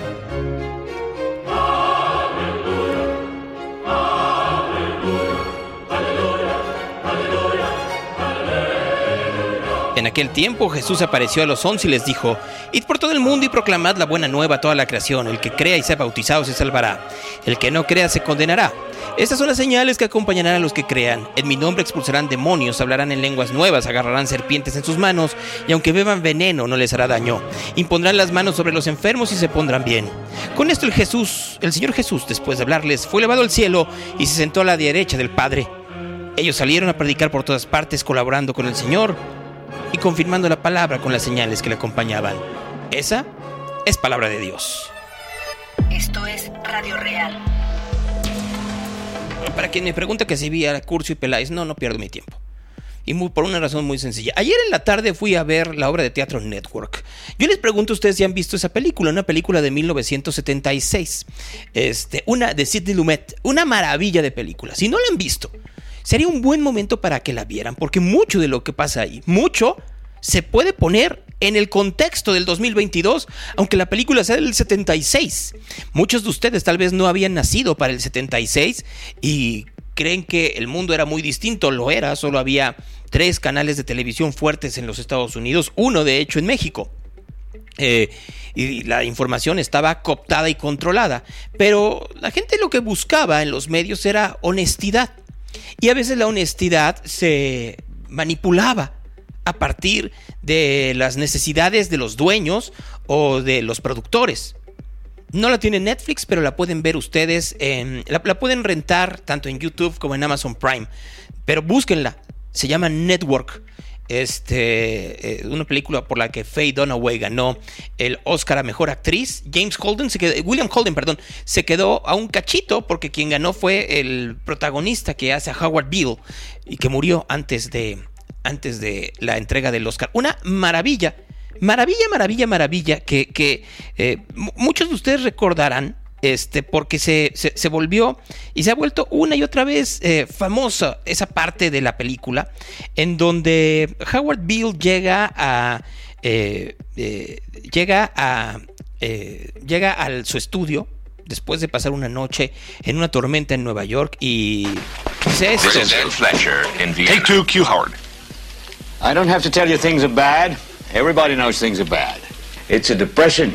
En aquel tiempo Jesús apareció a los once y les dijo: Id por todo el mundo y proclamad la buena nueva a toda la creación. El que crea y sea bautizado se salvará. El que no crea se condenará. Estas son las señales que acompañarán a los que crean. En mi nombre expulsarán demonios, hablarán en lenguas nuevas, agarrarán serpientes en sus manos, y aunque beban veneno no les hará daño. Impondrán las manos sobre los enfermos y se pondrán bien. Con esto el Jesús, el Señor Jesús, después de hablarles, fue elevado al cielo y se sentó a la derecha del Padre. Ellos salieron a predicar por todas partes, colaborando con el Señor y confirmando la palabra con las señales que le acompañaban. Esa es palabra de Dios. Esto es Radio Real. Para quien me pregunta que si vi a Curcio y Peláez, no, no pierdo mi tiempo. Y muy, por una razón muy sencilla. Ayer en la tarde fui a ver la obra de teatro Network. Yo les pregunto a ustedes si han visto esa película, una película de mil novecientos setenta y seis. Este, una de Sidney Lumet, una maravilla de película. Si no la han visto, sería un buen momento para que la vieran, porque mucho de lo que pasa ahí, mucho, se puede poner en el contexto del dos mil veintidós, aunque la película sea del setenta y seis. Muchos de ustedes tal vez no habían nacido para el setenta y seis y creen que el mundo era muy distinto. Lo era, solo había tres canales de televisión fuertes en los Estados Unidos, uno de hecho en México. Eh, y la información estaba cooptada y controlada, pero la gente lo que buscaba en los medios era honestidad. Y a veces la honestidad se manipulaba a partir de las necesidades de los dueños o de los productores. No la tiene Netflix, pero la pueden ver ustedes, en, la, la pueden rentar tanto en YouTube como en Amazon Prime. Pero búsquenla, se llama Network. Este, eh, una película por la que Faye Dunaway ganó el Oscar a Mejor Actriz. James Holden se quedó, William Holden, perdón, se quedó a un cachito porque quien ganó fue el protagonista que hace a Howard Beale y que murió antes de, antes de la entrega del Oscar. Una maravilla, maravilla, maravilla, maravilla que, que eh, muchos de ustedes recordarán. Este, porque se, se, se volvió y se ha vuelto una y otra vez eh, famosa esa parte de la película en donde Howard Beale llega a eh, eh, llega a eh, llega a su estudio después de pasar una noche en una tormenta en Nueva York y dice esto. President Fletcher en Viena. Take two, Q Howard. I don't have to tell you things are bad. Everybody knows things are bad. It's a depression.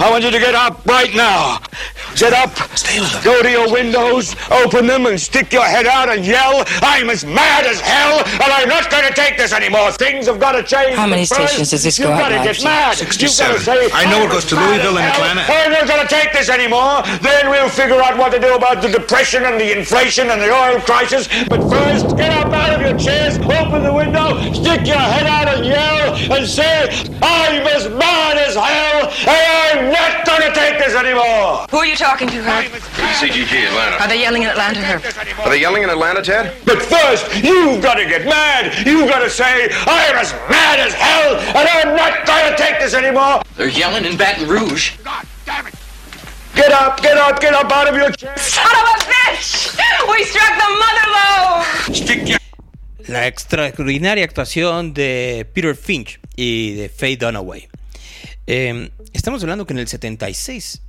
I want you to get up right now. Get up, go to your windows, open them, and stick your head out and yell, I'm as mad as hell, and I'm not going to take this anymore. Things have got to change. How many stations does this go out? You've got to get mad. sixty-seven. I know it goes to Louisville and Atlanta. I'm not going to take this anymore. Then we'll figure out what to do about the depression and the inflation and the oil crisis. But first, get up out of your chairs, open the window, stick your head out and yell, and say, I'm as mad as hell, and I'm not going to take this anymore. Who are you talking Talking to her? C G G, Atlanta. Are they yelling in Atlanta, Herb? Are they yelling in Atlanta, Ted? But first, you've got to get mad. You've got to say, I'm as mad as hell, and I'm not going to take this anymore. They're yelling in Baton Rouge. God damn it. Get up, get up, get up out of your chair. Son of a bitch! We struck the mother load. Stick your... La extraordinaria actuación de Peter Finch y de Faye Dunaway. Eh, estamos hablando que en el setenta y seis...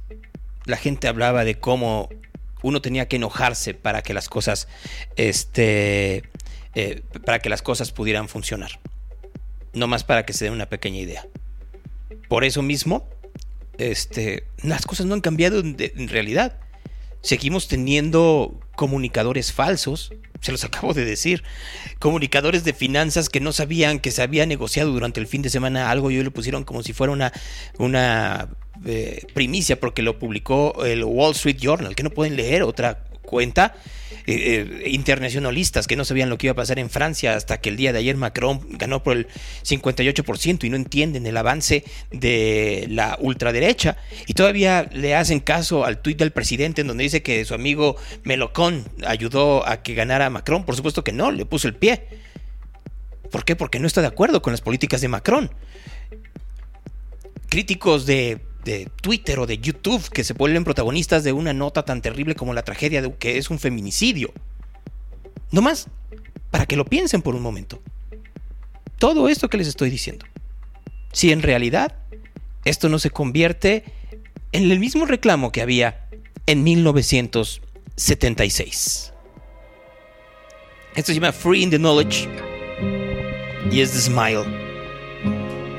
la gente hablaba de cómo uno tenía que enojarse para que las cosas, este, eh, para que las cosas pudieran funcionar. No más para que se den una pequeña idea. Por eso mismo, este, las cosas no han cambiado en, de, en realidad. Seguimos teniendo comunicadores falsos, se los acabo de decir, comunicadores de finanzas que no sabían que se había negociado durante el fin de semana algo y hoy lo pusieron como si fuera una, una eh, primicia porque lo publicó el Wall Street Journal, que no pueden leer otra cuenta, eh, eh, internacionalistas que no sabían lo que iba a pasar en Francia hasta que el día de ayer Macron ganó por el cincuenta y ocho por ciento y no entienden el avance de la ultraderecha y todavía le hacen caso al tuit del presidente en donde dice que su amigo Melocón ayudó a que ganara Macron. Por supuesto que no, le puso el pie. ¿Por qué? Porque no está de acuerdo con las políticas de Macron. Críticos de, de Twitter o de YouTube que se vuelven protagonistas de una nota tan terrible como la tragedia de, que es un feminicidio. No más, para que lo piensen por un momento. Todo esto que les estoy diciendo. Si en realidad esto no se convierte en el mismo reclamo que había en mil novecientos setenta y seis. Esto se llama Free in the Knowledge y es The Smile.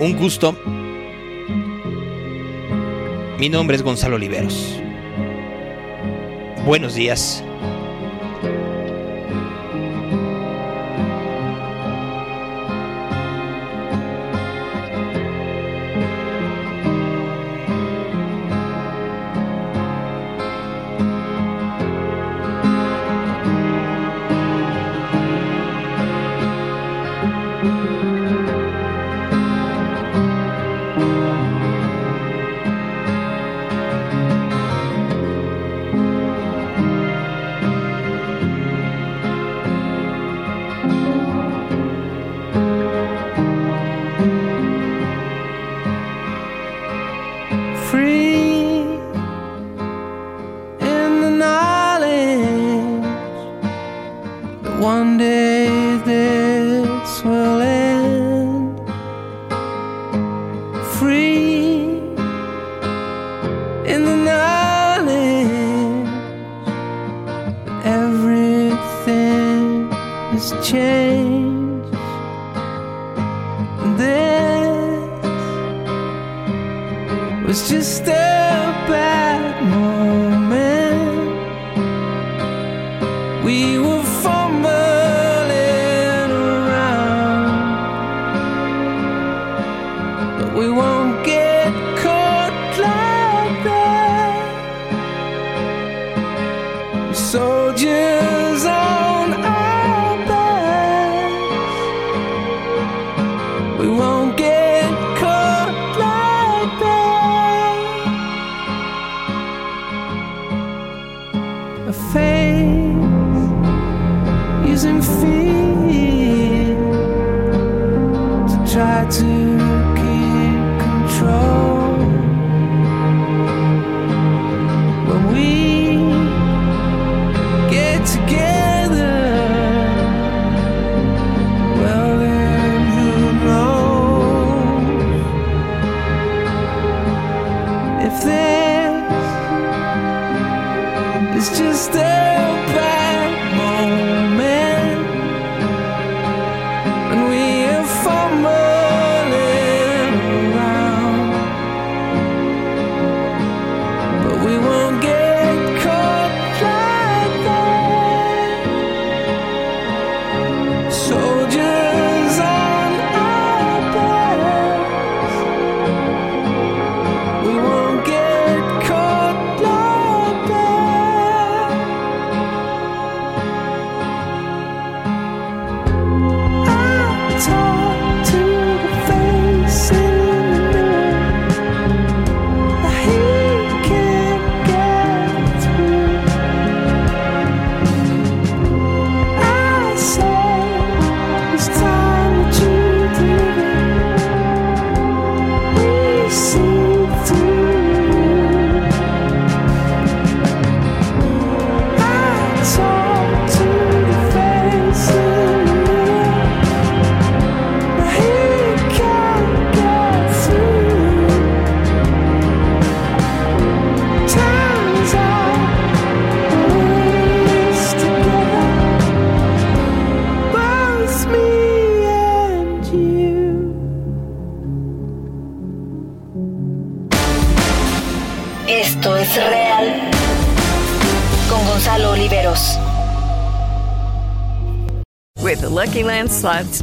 Un gusto. Mi nombre es Gonzalo Oliveros. Buenos días. Just a bad mood. strangers on our backs. We won't get caught like that. A face using fear to try to keep control. With Lucky Land Slots,